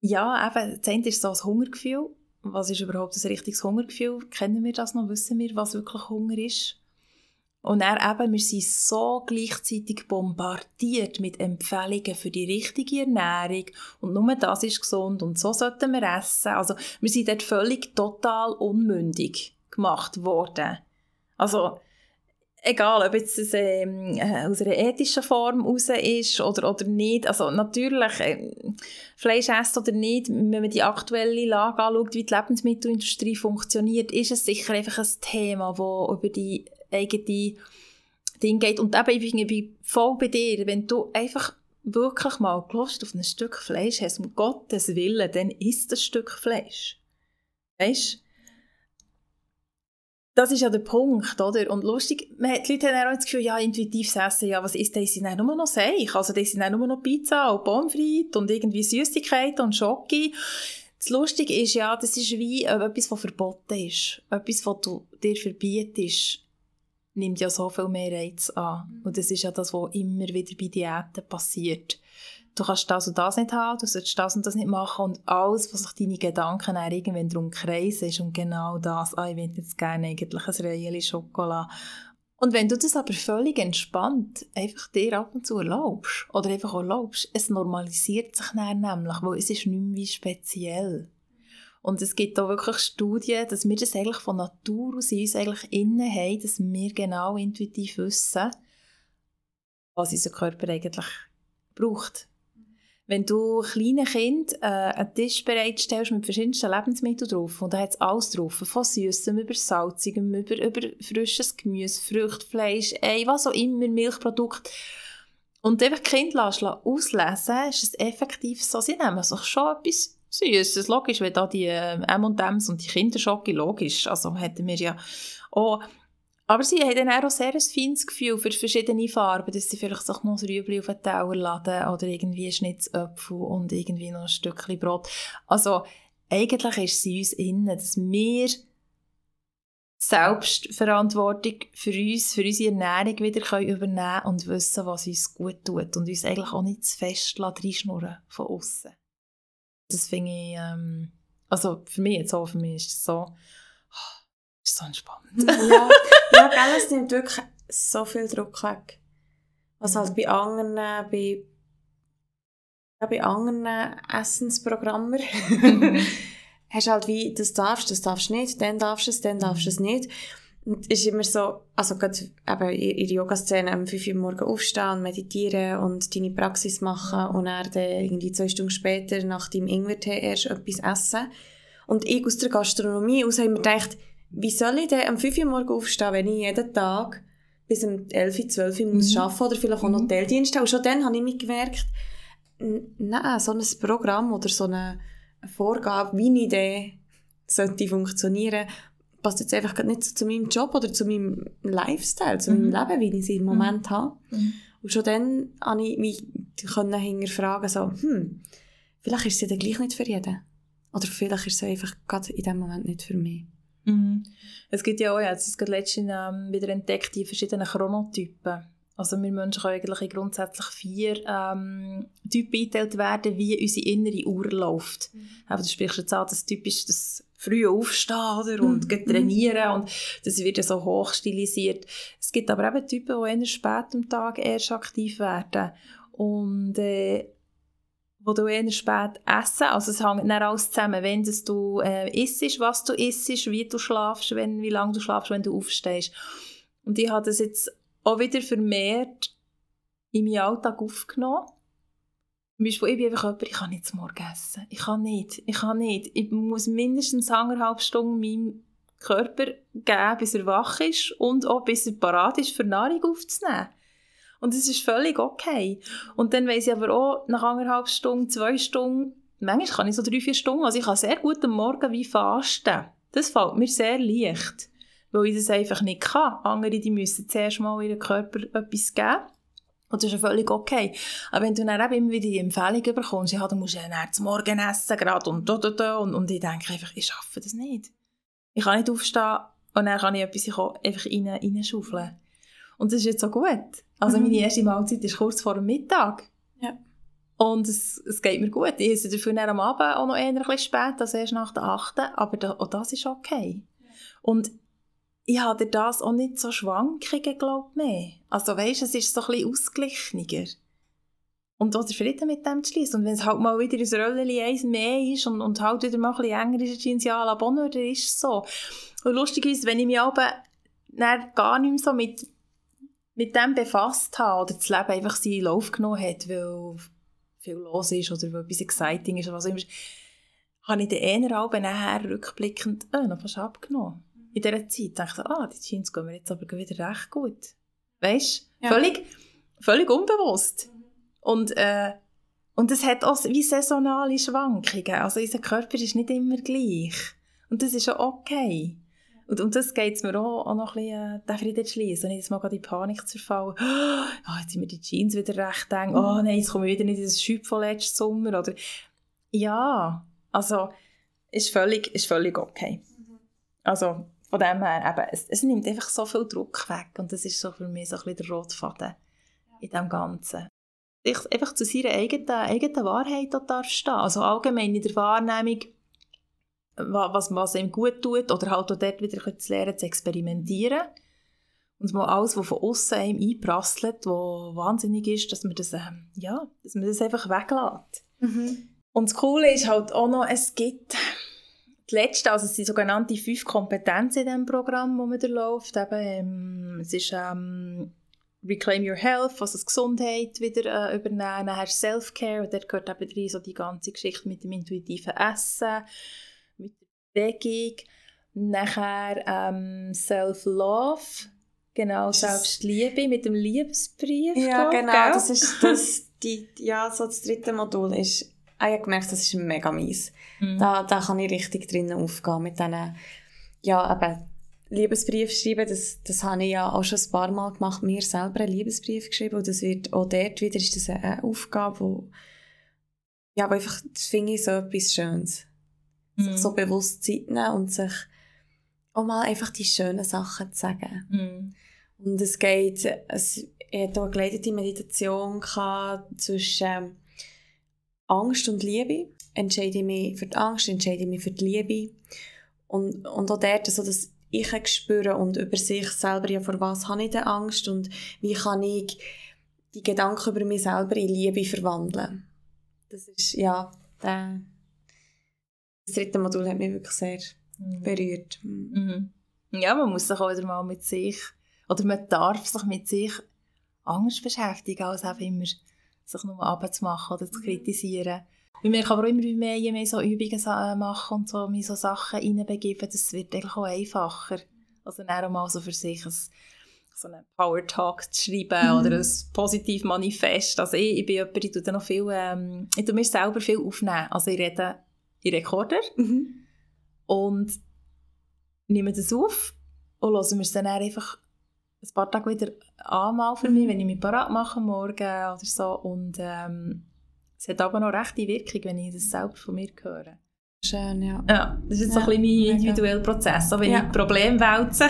Ja, eben, das eine ist so das Hungergefühl. Was ist überhaupt ein richtiges Hungergefühl? Kennen wir das noch? Wissen wir, was wirklich Hunger ist? Und dann eben, wir sind so gleichzeitig bombardiert mit Empfehlungen für die richtige Ernährung und nur das ist gesund und so sollten wir essen. Also wir sind dort völlig total unmündig gemacht worden. Also egal, ob jetzt es ähm, aus einer ethischen Form raus ist oder, oder nicht. Also natürlich, äh, Fleisch essen oder nicht, wenn man die aktuelle Lage anschaut, wie die Lebensmittelindustrie funktioniert, ist es sicher einfach ein Thema, das über die eigene Dinge geht. Und eben, ich bin voll bei dir, wenn du einfach wirklich mal Lust auf ein Stück Fleisch hast, um Gottes Willen, dann isst das Stück Fleisch. Weißt du? Das ist ja der Punkt, oder? Und lustig, man hat, die Leute haben auch das Gefühl, ja, intuitives Essen, ja, was ist das? Sie sind nur noch Seich, also das sind nur noch Pizza und Pommes frites und irgendwie Süßigkeiten und Schoki. Das Lustige ist ja, das ist wie etwas, was verboten ist. Etwas, was du dir verbietest, nimmt ja so viel mehr Reiz an. Und das ist ja das, was immer wieder bei Diäten passiert. Du kannst das und das nicht haben, du sollst das und das nicht machen und alles, was sich deine Gedanken dann irgendwann darum kreisen, ist und genau das, ah, ich will jetzt gerne eigentlich ein Räuerchen Schokolade. Und wenn du das aber völlig entspannt einfach dir ab und zu erlaubst oder einfach erlaubst, es normalisiert sich dann nämlich, weil es ist nicht mehr wie speziell. Und es gibt da wirklich Studien, dass wir das eigentlich von Natur aus in uns eigentlich innen haben, dass wir genau intuitiv wissen, was unser Körper eigentlich braucht. Wenn du kleinen Kind äh, einen Tisch bereitstellst mit verschiedensten Lebensmitteln drauf, und da hat es alles drauf, von Süßem über Salzigem, über, über frisches Gemüse, Früchte, Fleisch, Ei, was auch immer, Milchprodukte. Und einfach die Kinder auslesen, ist es effektiv so. Sie nehmen sich schon etwas Süßes, logisch, wenn da die äh, M und M's und die Kinderschocke, logisch, also hätten wir ja auch. Aber sie haben dann auch sehr ein feines Gefühl für verschiedene Farben, dass sie vielleicht sich noch ein Rüebli auf den Teller laden oder irgendwie einen Schnitzöpfel und irgendwie noch ein Stückchen Brot. Also eigentlich ist es in uns innen, dass wir Selbstverantwortung für uns, für unsere Ernährung wieder übernehmen können und wissen, was uns gut tut und uns eigentlich auch nicht zu fest reinschnurren von außen. Das finde ich, ähm, also für mich jetzt auch, für mich ist es so, ist so entspannend. Ja, ja gell, es nimmt wirklich so viel Druck weg. Was halt bei anderen, bei, ja, bei anderen Essensprogrammen mhm. hast du halt wie, das darfst, das darfst nicht, dann darfst du es, dann darfst du es nicht. Und es ist immer so, also gerade eben in der Yoga-Szene am fünf Uhr morgens aufstehen und meditieren und deine Praxis machen und dann irgendwie zwei Stunden später nach deinem Ingwertee erst etwas essen. Und ich aus der Gastronomie aus habe mir gedacht, wie soll ich denn am fünf Uhr morgens aufstehen, wenn ich jeden Tag bis um elf, zwölf Uhr mhm. muss arbeiten oder vielleicht auch noch mhm. Teildienst habe? Und schon dann habe ich mich gemerkt, nein, so ein Programm oder so eine Vorgabe, wie ich denn sollte funktionieren, passt jetzt einfach nicht so zu meinem Job oder zu meinem Lifestyle, zu mhm. meinem Leben, wie ich es im Moment mhm. habe. Mhm. Und schon dann konnte ich mich hinterfragen, so, hm, vielleicht ist es ja dann gleich nicht für jeden. Oder vielleicht ist es einfach gerade in diesem Moment nicht für mich. Mm-hmm. Es gibt ja auch, ja, es ist gerade letztens ähm, wieder entdeckt, die verschiedenen Chronotypen. Also wir Menschen können eigentlich grundsätzlich vier ähm, Typen eingeteilt werden, wie unsere innere Uhr läuft. Mhm. Aber du sprichst jetzt an, das typisch das frühe Aufstehen oder, und mhm. trainieren und das wird ja so hoch stilisiert. Es gibt aber eben Typen, die eher spät am Tag erst aktiv werden und äh, wo du eher spät essen. Also es hängt dann alles zusammen, wenn das du äh, isst, was du isst, wie du schlafst, wenn, wie lange du schlafst, wenn du aufstehst. Und ich habe das jetzt auch wieder vermehrt in meinen Alltag aufgenommen. Zum Beispiel, ich bin einfach jemand, ich kann nicht zum Morgen essen. Ich kann nicht, ich kann nicht. Ich muss mindestens eineinhalb Stunden meinem Körper geben, bis er wach ist und auch bis er bereit ist, für Nahrung aufzunehmen. Und das ist völlig okay. Und dann weiss ich aber auch, nach anderthalb Stunden, zwei Stunden, manchmal kann ich so drei, vier Stunden, also ich kann sehr gut am Morgen wie fasten. Das fällt mir sehr leicht, weil ich das einfach nicht kann. Andere, die müssen zuerst mal ihrem Körper etwas geben. Und das ist ja völlig okay. Aber wenn du dann eben immer wieder die Empfehlung bekommst, ja, dann musst du dann zum Morgen essen, gerade und da, da, da. Und, und ich denke einfach, ich schaffe das nicht. Ich kann nicht aufstehen und dann kann ich etwas einfach rein, reinschaufeln. Und das ist jetzt so gut. Also meine erste Mahlzeit ist kurz vor dem Mittag. Ja. Und es, es geht mir gut. Ich esse dafür am Abend auch noch eher ein bisschen spät, also erst nach der acht. Aber da, auch das ist okay. Ja. Und ich habe das auch nicht so Schwankungen, glaube ich, mehr. Also weisst, es ist so ein bisschen ausgeglichener. Und auch der Frieden mit dem zu schliessen. Und wenn es halt mal wieder ein Röllchen eins mehr ist und, und halt wieder mal ein bisschen enger ist, Jeans, ja, la bonheur, dann ist es so. Und lustigerweise, wenn ich mich dann gar nicht mehr so mit mit dem befasst habe oder das Leben einfach seinen Lauf genommen hat, weil viel los ist oder weil etwas exciting ist oder was immer, habe ich den einen Abend nachher rückblickend äh, noch fast abgenommen. In dieser Zeit dachte ich, ah, die Jeans gehen mir jetzt aber wieder recht gut. Weißt du? Ja. Völlig, völlig unbewusst. Und, äh, und das hat auch wie saisonale Schwankungen. Also unser Körper ist nicht immer gleich. Und das ist auch okay. Und, und das geht es mir auch, auch noch ein bisschen, den Frieden zu schließen. Und jetzt mal gerade in Panik zu verfallen. Oh, jetzt sind mir die Jeans wieder recht eng. Oh nein, jetzt komme ich wieder nicht in das Schub von letzten Sommer. Oder, ja, also, ist völlig, ist völlig okay. Also, von dem her, eben, es, es nimmt einfach so viel Druck weg. Und das ist so für mich so ein bisschen der Rotfaden in dem Ganzen. Ich, einfach zu seiner eigenen, eigenen Wahrheit da stehen. Also allgemein in der Wahrnehmung, was, was ihm gut tut, oder halt auch dort wieder zu lernen, zu experimentieren. Und mal alles, was von außen einem einprasselt, was wahnsinnig ist, dass man das, ähm, ja, dass man das einfach weglässt. Mhm. Und das Coole ist halt auch noch, es gibt die letzten, also es sind sogenannte fünf Kompetenzen in diesem Programm, das man da läuft. Eben, ähm, es ist... Ähm, Reclaim Your Health, also die Gesundheit wieder äh, übernehmen, dann hast du Self-Care, und dort gehört eben rein so die ganze Geschichte mit dem intuitiven Essen, mit der Bewegung, nachher ähm, Self-Love, genau, Selbstliebe mit dem Liebesbrief. Ja, glaub, genau, gell? Das ist das, die, ja, so das dritte Modul ist, ich habe gemerkt, das ist mega mies. Mhm. Da, da kann ich richtig drinnen aufgehen mit diesen, ja, eben, Liebesbrief schreiben, das, das habe ich ja auch schon ein paar Mal gemacht, mir selber einen Liebesbrief geschrieben, und das wird auch dort wieder, ist das eine Aufgabe, wo, ja, aber einfach, das finde ich so etwas Schönes. Mhm. Sich so bewusst Zeit nehmen und sich auch mal einfach die schönen Sachen zu sagen. Mhm. Und es geht, es, ich hatte eine geleitete Meditation gehabt, zwischen Angst und Liebe. Entscheide ich mich für die Angst, entscheide ich mich für die Liebe. Und, und auch dort, so das ich kann spüren und über sich selber, ja, vor was habe ich denn Angst und wie kann ich die Gedanken über mich selber in Liebe verwandeln. Das ist, ja, der, das dritte Modul hat mich wirklich sehr mhm. berührt. Mhm. Ja, man muss sich auch wieder mal mit sich, oder man darf sich mit sich anders beschäftigen, als auch immer sich nur runterzumachen oder zu kritisieren. Weil wir aber auch immer mehr, je mehr so Übungen machen und so, so Sachen hineinbegeben, das wird eigentlich auch einfacher. Also dann auch mal so für sich ein, so einen Power-Talk zu schreiben mhm. oder ein Positiv-Manifest. Also ich, ich bin jemand, ich tue da noch viel, ähm, ich tue mir selber viel aufnehmen. Also ich rede in Rekorder mhm. und nehme das auf und höre mir es dann einfach ein paar Tage wieder an für mich, mhm. wenn ich mich parat mache morgen oder so. Und ähm, es hat aber noch rechte Wirkung, wenn ich das selbst von mir höre. Schön, ja. Ja, das ist jetzt ja, so ein bisschen mein individueller Prozess. Auch wenn ja. ich Probleme wälze,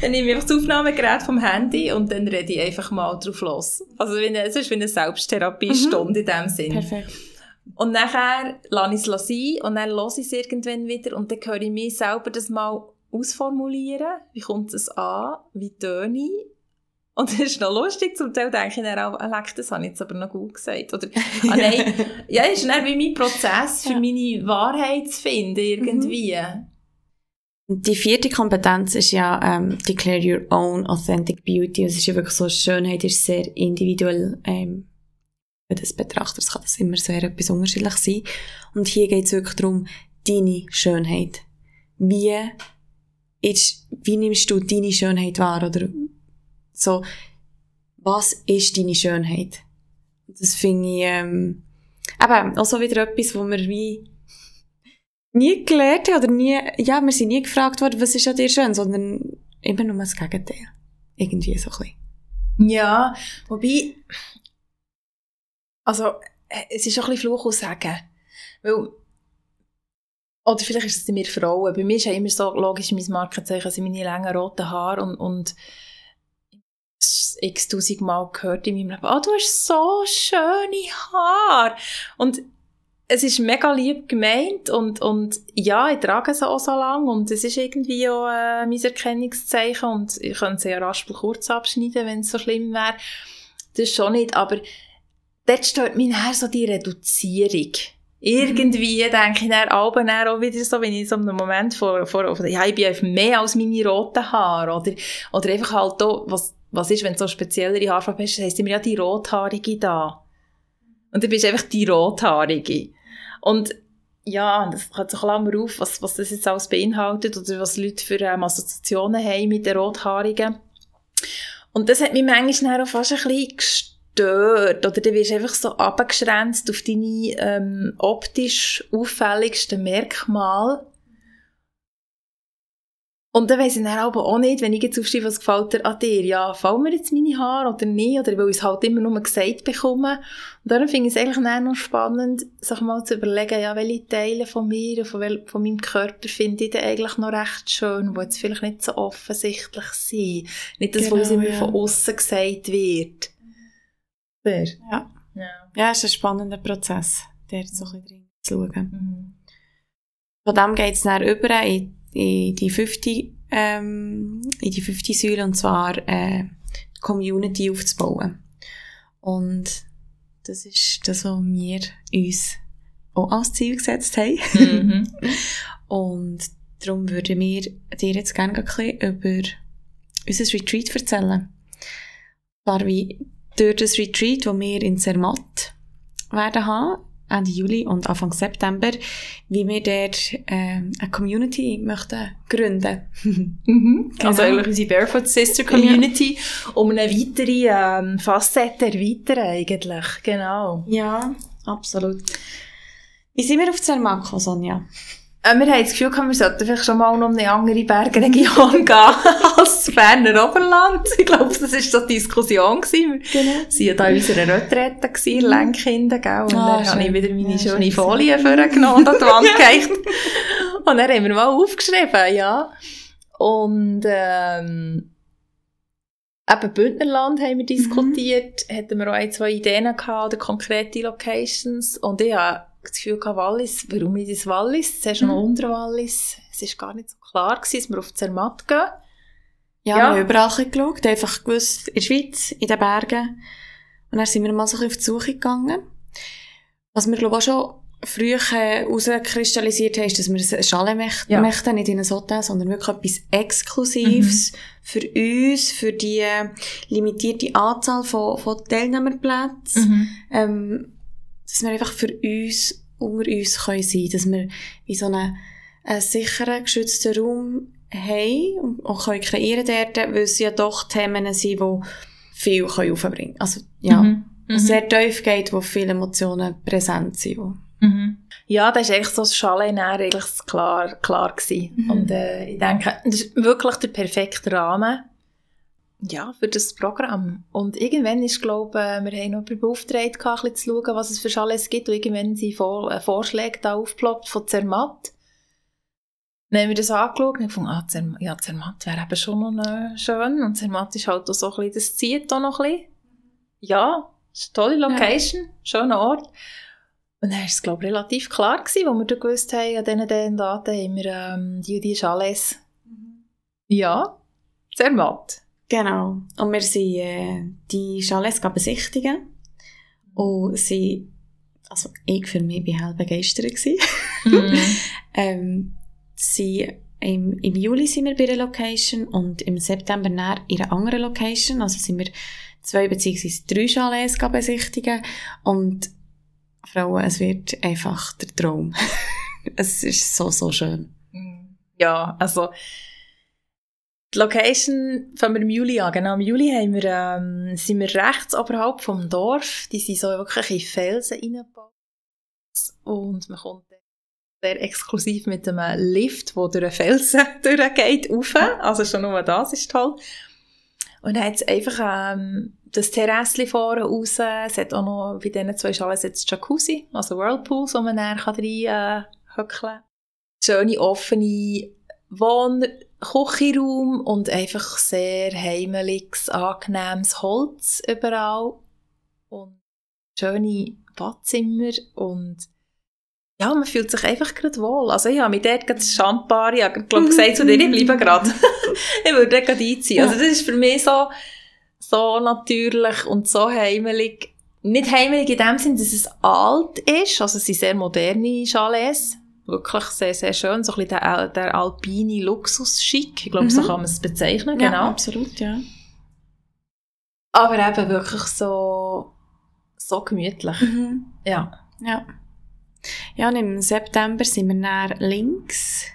dann nehme ich einfach das Aufnahmegerät vom Handy und dann rede ich einfach mal drauf los. Also es ist wie eine Selbsttherapiestunde mhm. in dem Sinn. Perfekt. Und nachher lasse ich es sein und dann höre ich es irgendwann wieder und dann höre ich mich selber das mal ausformulieren. Wie kommt es an? Wie töne ich? Und das ist noch lustig, zum Teil denke ich dann auch, das habe ich jetzt aber noch gut gesagt. Oder, ah nein, ja, ist dann wie mein Prozess, für ja. meine Wahrheit zu finden, irgendwie. Die vierte Kompetenz ist ja ähm, Declare Your Own Authentic Beauty. Es ist ja wirklich so, Schönheit ist sehr individuell ähm, für das Betrachters kann das immer sehr etwas unterschiedlich sein. Und hier geht es wirklich darum, deine Schönheit. Wie, ist, wie nimmst du deine Schönheit wahr, oder so, was ist deine Schönheit? Das finde ich ähm, eben auch so wieder etwas, wo wir wie nie gelernt haben, oder nie, ja, wir sind nie gefragt worden, was ist an dir schön, sondern immer nur das Gegenteil. Irgendwie so ein bisschen. Ja, wobei, also, es ist auch ein bisschen Fluch und Segen. Weil, oder vielleicht ist es bei mir Frauen. Bei mir ist ja immer so, logisch, mein Markenzeichen sind meine langen roten Haare und, und x-tausend Mal gehört in meinem Leben, «Ah, oh, du hast so schöne Haare!» Und es ist mega lieb gemeint und, und ja, ich trage sie auch so lange und es ist irgendwie auch äh, mein Erkennungszeichen und ich könnte sie ja raspel kurz abschneiden, wenn es so schlimm wäre. Das schon nicht, aber dort stört mich nachher so die Reduzierung. Irgendwie mhm. denke ich dann abends auch wieder so, wenn ich in so einem Moment vor, vor ja, ich bin einfach mehr als meine roten Haare oder, oder einfach halt auch, was Was ist, wenn du so speziellere Haarfarbe hast? Das heisst immer ja die Rothaarige da. Und dann bist du einfach die Rothaarige. Und ja, das hört sich lange auf, was, was das jetzt alles beinhaltet oder was Leute für ähm, Assoziationen haben mit den Rothaarigen. Und das hat mich manchmal auch fast ein bisschen gestört. Oder du wirst einfach so abgegrenzt auf deine ähm, optisch auffälligsten Merkmale. Und dann weiss ich dann aber auch nicht, wenn ich jetzt aufschreibe, was gefällt dir an dir? Ja, fallen mir jetzt meine Haare oder nicht? Oder weil ich es halt immer nur gesagt bekomme. Und darum finde ich es eigentlich noch spannend, sich mal zu überlegen, ja, welche Teile von mir und von, von meinem Körper finde ich denn eigentlich noch recht schön, die jetzt vielleicht nicht so offensichtlich sind. Nicht das, genau, was immer ja. von außen gesagt wird. Ja. Ja. Ja, es ist ein spannender Prozess, der so ein bisschen drin zu schauen. Mhm. Von dem geht es dann über in in die fünfte, ähm, in die fünfte Säule, und zwar äh, die Community aufzubauen. Und das ist das, was wir uns auch als Ziel gesetzt haben. Mhm. Und darum würden wir dir jetzt gerne ein bisschen über unser Retreat erzählen. Zwar wie durch das Retreat, das wir in Zermatt werden haben, Ende Juli und Anfang September, wie wir dort äh, eine Community möchten gründen. Mhm, genau. Also eigentlich unsere Barefoot-Sister-Community, ja. um eine weitere ähm, Facette erweitern eigentlich, genau. Ja, absolut. Wie sind wir auf Zermatt gekommen, Sonja? Äh, wir haben das Gefühl, wir sollten vielleicht schon mal noch um eine andere Bergregion gehen als das Berner Oberland. Ich glaube, das war so eine Diskussion. Gewesen. Genau. Sie waren ja da in unserer Retrette, in Lenkkinden, gell? Und ah, dann schön. habe ich wieder meine ja, schöne Folien vorgenommen und an die Wand gereicht. Und dann haben wir mal aufgeschrieben, ja. Und ähm, eben Bündnerland haben wir diskutiert. Mhm. Hatten wir auch ein, zwei Ideen gehabt, oder konkrete Locations. Und ja, das Gefühl hatte, Wallis, warum nicht ins Wallis? Zuerst mhm. noch Unterwallis. Es war gar nicht so klar gewesen, dass wir auf Zermatt gehen. Ja, ja. wir haben überall geschaut, einfach gewusst, in der Schweiz, in den Bergen. Und dann sind wir mal so ein bisschen auf die Suche gegangen. Was wir, glaube ich, auch schon früh herauskristallisiert haben, ist, dass wir eine Schale möchten, ja. möchten, nicht in ein Hotel, sondern wirklich etwas Exklusives mhm. für uns, für die limitierte Anzahl von, von Teilnehmerplätzen. Mhm. Ähm, dass wir einfach für uns, unter uns können sein, dass wir wie so einen, einen sicheren, geschützten Raum haben und, und können kreieren dort, weil es ja doch Themen sind, die viel aufbringen können. Also, ja, mhm. was sehr tief geht, wo viele Emotionen präsent sind. Mhm. Ja, das war eigentlich so das Chalet-Nähr eigentlich klar, klar gewesen. Mhm. Und äh, ich denke, das ist wirklich der perfekte Rahmen. Ja, für das Programm. Und irgendwann ist, glaube ich, wir haben noch beauftragt, ein bisschen zu schauen, was es für Chalets gibt. Und irgendwann sind Vorschläge da aufgeploppt von Zermatt. Dann haben wir das angeschaut und gefunden, ah, Zermatt, ja, Zermatt wäre eben schon noch schön. Und Zermatt ist halt auch so ein bisschen, das zieht da noch ein bisschen. Ja, ist eine tolle Location, ja. schöner Ort. Und dann war es, glaube ich, relativ klar gewesen, wo wir da gewusst haben, an diesen Daten haben wir ähm, die und die Chalets. Ja, Zermatt. Genau. Und wir sind äh, die Chalets besichtigen. Und sie, also ich für mich war halb begeistert. Mm. ähm, sie, im, im Juli sind wir bei einer Location und im September näher in einer anderen Location. Also sind wir zwei beziehungsweise drei Chalets besichtigen. Und Frauen, es wird einfach der Traum. Es ist so, so schön. Ja, also... Die Location fangen wir im Juli an. Genau, im Juli haben wir, ähm, sind wir rechts oberhalb vom Dorf. Die sind so wirklich in Felsen reingebaut. Und man kommt sehr exklusiv mit einem Lift, der durch einen Felsen durchgeht, rauf. Also schon nur das ist toll. Und dann hat es einfach ähm, das Terrassli vorne raus. Es hat auch noch bei diesen zwei Chalets jetzt Jacuzzi, also Whirlpools, wo man dann reinhöckeln kann. Schöne, offene Wohn- Küchenraum und einfach sehr heimeliges, angenehmes Holz überall und schöne Badzimmer und ja, man fühlt sich einfach gerade wohl. Also ich habe mich dort gerade das Schandbar, ich habe glaub, gesagt zu dir, ich bleibe gerade. Ich würde dort gerade einziehen. Also das ist für mich so, so natürlich und so heimelig. Nicht heimelig in dem Sinn, dass es alt ist, also es sind sehr moderne Chalets. Wirklich sehr, sehr schön. So ein bisschen der, der alpine Luxus-Schick. Ich glaube, mhm. so kann man es bezeichnen. Genau. Ja, absolut, ja. Aber eben wirklich so, so gemütlich. Mhm. Ja. Ja. Ja, und im September sind wir dann links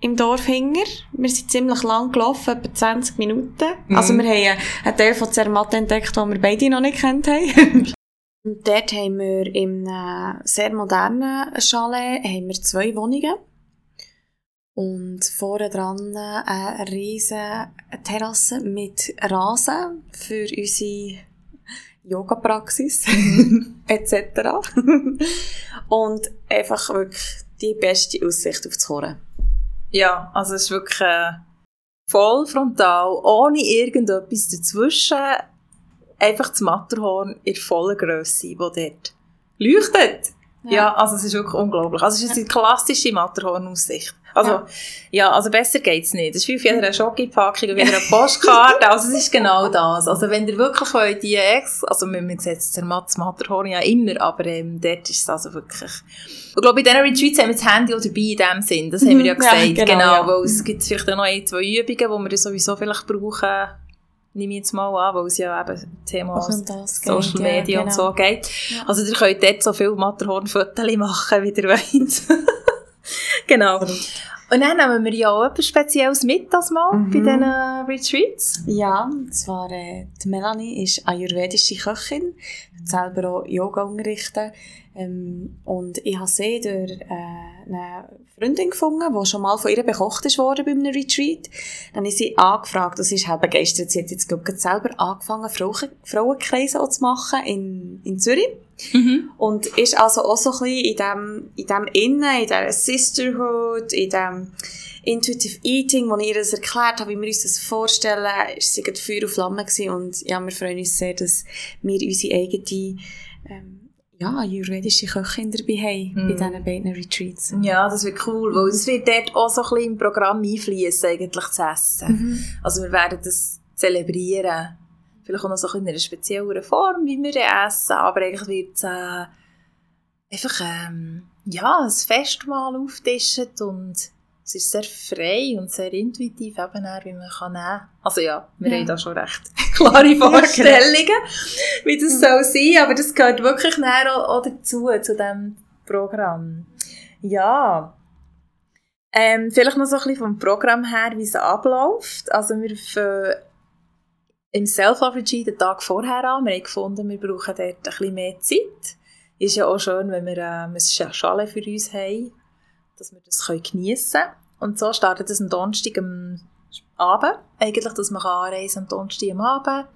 im Dorf hinger. Wir sind ziemlich lang gelaufen, etwa zwanzig Minuten. Mhm. Also wir haben einen Teil von Zermatt entdeckt, den wir beide noch nicht kennt haben. Und dort haben wir in einem sehr modernen Chalet haben wir zwei Wohnungen. Und vorne dran eine riesige Terrasse mit Rasen für unsere Yoga-Praxis et cetera Und einfach wirklich die beste Aussicht auf das Horn. Ja, also es ist wirklich äh, voll frontal, ohne irgendetwas dazwischen. Einfach das Matterhorn in voller Grösse, das dort leuchtet. Ja. Ja, also es ist wirklich unglaublich. Also es ist die klassische Matterhorn-Aussicht. Also, ja. ja, also besser geht's nicht. Es ist wie für eine Schokopackung oder eine Postkarte. Also es ist genau das. Also wenn ihr wirklich wollt, die Ex, also man sieht jetzt das Matterhorn ja immer, aber ähm, dort ist es also wirklich... Ich glaube, in dieser Retreats haben wir das Handy auch dabei in dem Sinn. Das haben wir ja gesagt. Ja, genau, genau ja. Weil es gibt vielleicht noch ein, zwei Übungen, die wir sowieso vielleicht brauchen. Nehme ich jetzt mal an, weil es ja eben Thema Social Media ja, genau. und so geht. Ja. Also ihr könnt dort so viele Matterhorn-Fotos machen, wie ihr wollt. Genau. Und dann nehmen wir ja auch etwas Spezielles mit, das mal, mhm. bei diesen Retreats. Ja, und zwar äh, die Melanie ist ayurvedische Köchin, selber auch Yoga unterrichten. Ähm, und ich habe sie durch äh, eine Freundin gefunden, die schon mal von ihr bekocht wurde bei einem Retreat. Dann habe ich sie angefragt, das ist halt begeistert. Sie hat jetzt, glaube ich, selber angefangen, Frauen- Frauenkreise auch zu machen in, in Zürich. Mhm. Und ist also auch so ein bisschen in dem, in dem Innen, in dieser Sisterhood, in dem Intuitive Eating, wo ich ihr das erklärt habe, wie wir uns das vorstellen, ist sie gerade Feuer und Flamme gewesen. Und ja, wir freuen uns sehr, dass wir unsere eigene ähm, ja, ayurvedische Köchin dabei haben, mm. bei diesen beiden Retreats. Ja, das wird cool, weil es wird dort auch so ein bisschen im Programm einfließen, eigentlich zu essen. Mm-hmm. Also wir werden das zelebrieren. Vielleicht auch noch so ein bisschen in einer spezielleren Form, wie wir essen, aber eigentlich wird es äh, einfach ähm, ja, ein Festmahl auftischen und es ist sehr frei und sehr intuitiv, eben auch, wie man kann nehmen. Also ja, wir ja. haben da schon recht klare Vorstellungen, ja, wie das ja. soll sein, aber das gehört wirklich näher auch dazu, zu diesem Programm. Ja, ähm, vielleicht noch so ein bisschen vom Programm her, wie es abläuft. Also wir fangen im Self-Love-Retreat den Tag vorher an. Wir haben gefunden, wir brauchen dort ein bisschen mehr Zeit. Ist ja auch schön, wenn wir ähm, ein Schale für uns haben, dass wir das geniessen können. Und so startet es am Donnerstag am Abend, eigentlich, dass man anreisen am Donnerstag am Abend.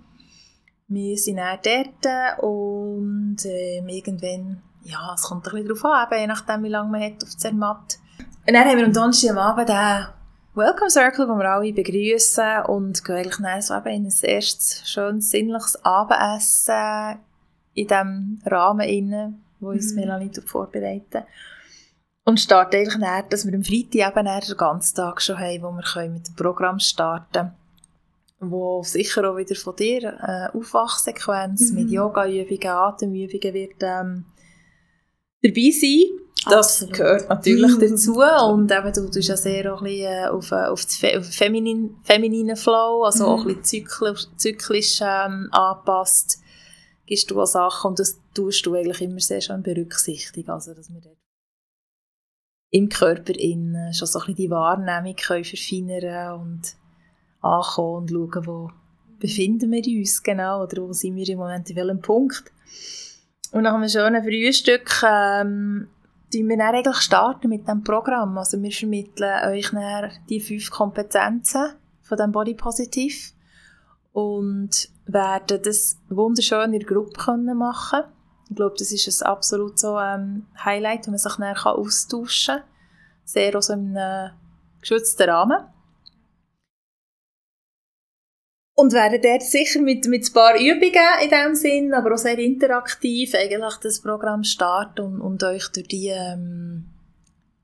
Wir sind dann dort und äh, irgendwann, ja, es kommt ein bisschen darauf an, eben, je nachdem, wie lange man hat auf Zermatt. Und dann haben wir am Donnerstag am Abend den Welcome Circle, wo wir alle begrüßen und gehen eigentlich dann so eben in ein erstes, schönes, sinnliches Abendessen in diesem Rahmen rein, wo uns mm. Melanie vorbereitet. Und starten eigentlich näher, dass wir am Freitag eben den ganzen Tag schon haben, wo wir mit dem Programm starten können, wo sicher auch wieder von dir eine Aufwachsequenz mhm. mit Yoga-Übungen, Atemübungen wird ähm, dabei sein. Das Absolut. Gehört natürlich dazu. Und eben, du tust ja sehr auch ein bisschen auf, auf den feminin, femininen Flow, also mhm. auch ein bisschen zyklisch, zyklisch ähm, angepasst, gibst du an Sachen und das tust du eigentlich immer sehr schön berücksichtigen, also dass wir im Körper innen schon so ein bisschen die Wahrnehmung können verfeinern und ankommen und schauen, wo befinden wir uns genau oder wo sind wir im Moment, in welchem Punkt. Und nach einem schönen Frühstück ähm, starten wir dann eigentlich starten mit diesem Programm. Also wir vermitteln euch dann die fünf Kompetenzen von diesem Body Positive und werden das wunderschön in der Gruppe machen können. Ich glaube, das ist ein absolut so ähm, Highlight, wenn man sich näher austauschen kann. Sehr auch so in einem geschützten Rahmen. Und werden dort sicher mit, mit ein paar Übungen in diesem Sinn, aber auch sehr interaktiv eigentlich das Programm starten und, und euch durch die, ähm,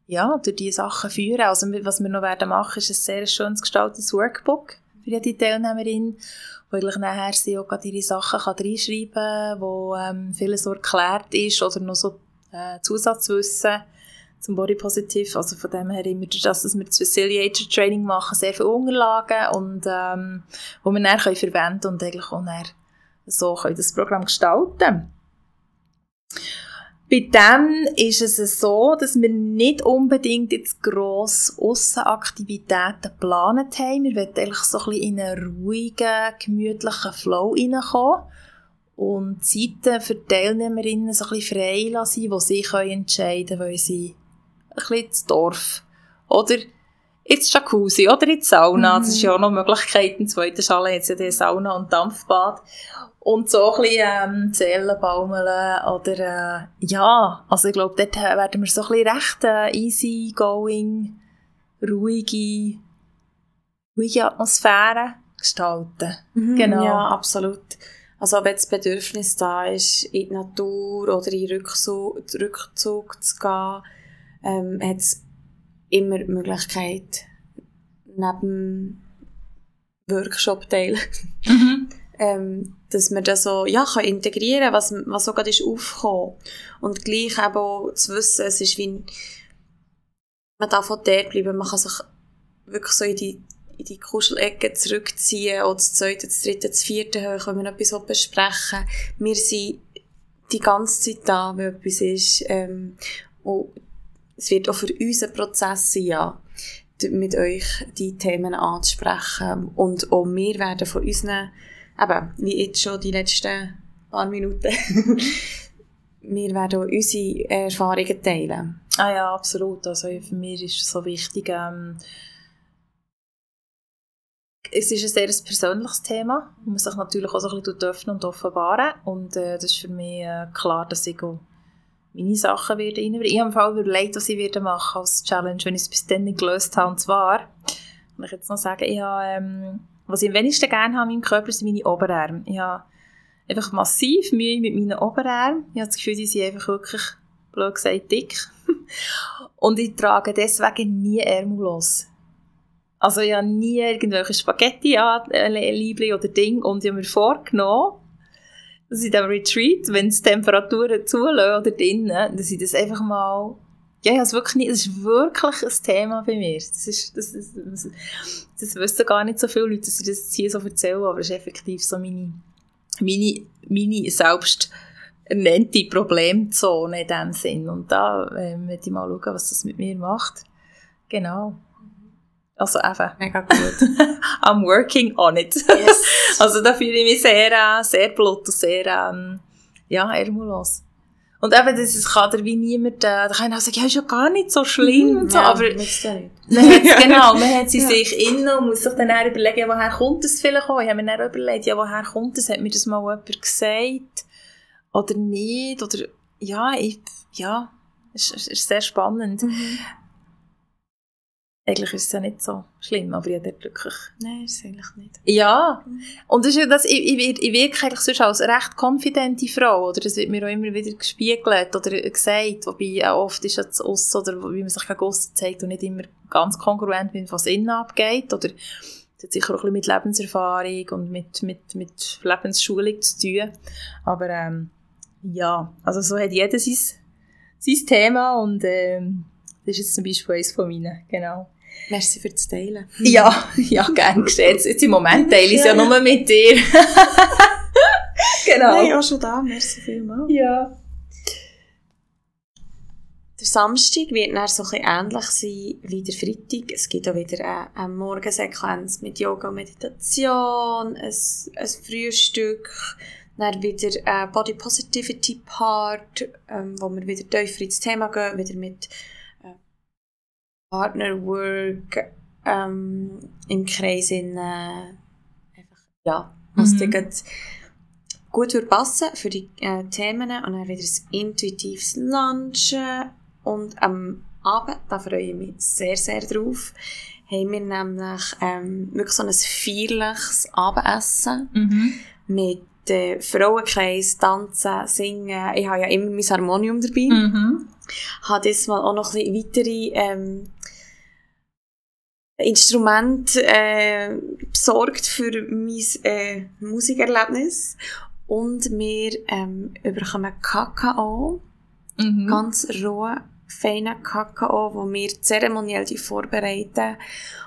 ja, durch die Sachen führen. Also was wir noch werden machen, ist ein sehr schönes gestaltetes Workbook für jede Teilnehmerin, wo eigentlich nachher sie auch ihre Sachen kann reinschreiben kann, wo ähm, vieles so erklärt ist oder noch so äh, Zusatzwissen zum Body Positive. Also von dem her immer, dass wir das Facilitator Training machen, sehr viele Unterlagen, und, ähm, wo wir dann können verwenden und eigentlich auch dann so können das Programm gestalten. Bei dem ist es so, dass wir nicht unbedingt jetzt gross Aussenaktivitäten geplant haben. Wir wollen eigentlich so ein bisschen in einen ruhigen, gemütlichen Flow hineinkommen und Zeiten für die Teilnehmerinnen so ein bisschen frei lassen, wo sie entscheiden können, weil sie ein bisschen ins Dorf oder ins Jacuzzi oder in die Sauna. Mm. Das ist ja auch noch eine Möglichkeit. Im zweiten Chalet hat es ja die Sauna und Dampfbad. Und so ein bisschen ähm, Zellen baumeln oder äh, ja, also ich glaube, dort werden wir so ein bisschen recht äh, easy going, ruhige, ruhige Atmosphäre gestalten. Mhm, genau. Ja, absolut. Also wenn das Bedürfnis da ist, in die Natur oder in den Rückzug, Rückzug zu gehen, ähm, hat es immer die Möglichkeit, neben Workshop-Teil, mhm. ähm, dass man das so ja, kann integrieren kann, was, was so gerade ist aufgekommen. Und gleich eben auch zu wissen, es ist wie, man darf auch dort bleiben, man kann sich wirklich so in die in die Kuschelecke zurückziehen oder das zweite, das dritte, das vierte hören, wenn wir etwas besprechen. Wir sind die ganze Zeit da, wenn etwas ist. Ähm, und es wird auch für uns ein Prozess sein, ja, mit euch die Themen anzusprechen. Und auch wir werden von unseren, eben, wie jetzt schon die letzten paar Minuten, wir werden auch unsere Erfahrungen teilen. Ah ja, absolut. Also für mich ist es so wichtig, ähm es ist ein sehr persönliches Thema, wo man sich natürlich auch so ein bisschen öffnen und offenbaren. Und äh, das ist für mich äh, klar, dass ich auch meine Sachen werde reinbringen. Ich habe mir auch überlegt, was ich werde machen als Challenge, wenn ich es bis dann nicht gelöst habe. Und zwar, kann ich jetzt noch sagen, ich habe, ähm, was ich am wenigsten gerne habe in meinem Körper, sind meine Oberarme. Ich habe einfach massiv Mühe mit meinen Oberarmen. Ich habe das Gefühl, die sind einfach wirklich, blöd gesagt, dick. Und ich trage deswegen nie Ärmel los. Also ich habe nie irgendwelche Spaghetti an, äh, Liebling oder Ding, und ich habe mir vorgenommen, dass ich in diesem Retreat, wenn es Temperaturen zulassen oder drinnen, dass ich das einfach mal, ja, ich habe es wirklich nicht, das ist wirklich ein Thema bei mir. Das, ist, das, ist, das, das wissen gar nicht so viele Leute, dass ich das hier so erzähle, aber es ist effektiv so meine, meine, meine selbst ernannte Problemzone in diesem Sinn. Und da äh, möchte ich mal schauen, was das mit mir macht. Genau. Also eben. Mega gut. I'm working on it. Yes. Also da fühle ich mich sehr, sehr blut und sehr, ähm, ja, ärmellos. Und eben, das, das kann da wie niemand, da kann ich auch sagen, ja, ist ja gar nicht so schlimm und so, ja, aber nicht. Genau, man hat sie ja. sich innen und muss sich dann auch überlegen, ja, woher kommt das vielleicht auch? Ich habe mir dann überlegt, ja, woher kommt das? Hat mir das mal jemand gesagt? Oder nicht? Oder, ja, ich, ja, es ist, ist sehr spannend. Mhm. Eigentlich ist es ja nicht so schlimm, aber ich dort wirklich... Nein, ist es eigentlich nicht. Ja, mhm. Und das ist ja das, ich, ich, ich wirke eigentlich sonst als recht konfidente Frau, oder? Das wird mir auch immer wieder gespiegelt oder gesagt, wobei auch oft ist ja das Aussen, oder wie man sich gegen Aussen zeigt und nicht immer ganz kongruent mit was innen abgeht, oder das hat sicher auch ein bisschen mit Lebenserfahrung und mit, mit, mit Lebensschulung zu tun, aber ähm, ja, also so hat jeder sein, sein Thema und ähm, das ist jetzt zum Beispiel eines von meinen, genau. Merci für das Teilen. Ja, ja, gerne geschehen. Jetzt im Moment teile ich es ja, ja nur mit dir. Genau. Nein, auch schon da. Merci vielmals. Ja. Der Samstag wird dann so ein bisschen ähnlich sein wie der Freitag. Es gibt auch wieder eine, eine Morgensequenz mit Yoga und Meditation, ein, ein Frühstück, dann wieder ein Body Positivity Part, wo wir wieder tiefer ins Thema gehen, wieder mit Partnerwork ähm, im Kreis in äh, einfach, ja, muss mhm. dir gut passen für die äh, Themen und dann wieder ein intuitives Lunchen und am Abend, da freue ich mich sehr, sehr drauf, haben wir nämlich ähm, wirklich so ein feierliches Abendessen mhm. mit äh, Frauenkreis, Tanzen, Singen. Ich habe ja immer mein Harmonium dabei. Mhm. Ich habe diesmal auch noch ein bisschen weitere ähm, Instrumente äh, besorgt für mein äh, Musikerlebnis. Und wir ähm, bekommen Kakao, mhm. ganz rohen, feinen Kakao, den wir zeremoniell vorbereiten.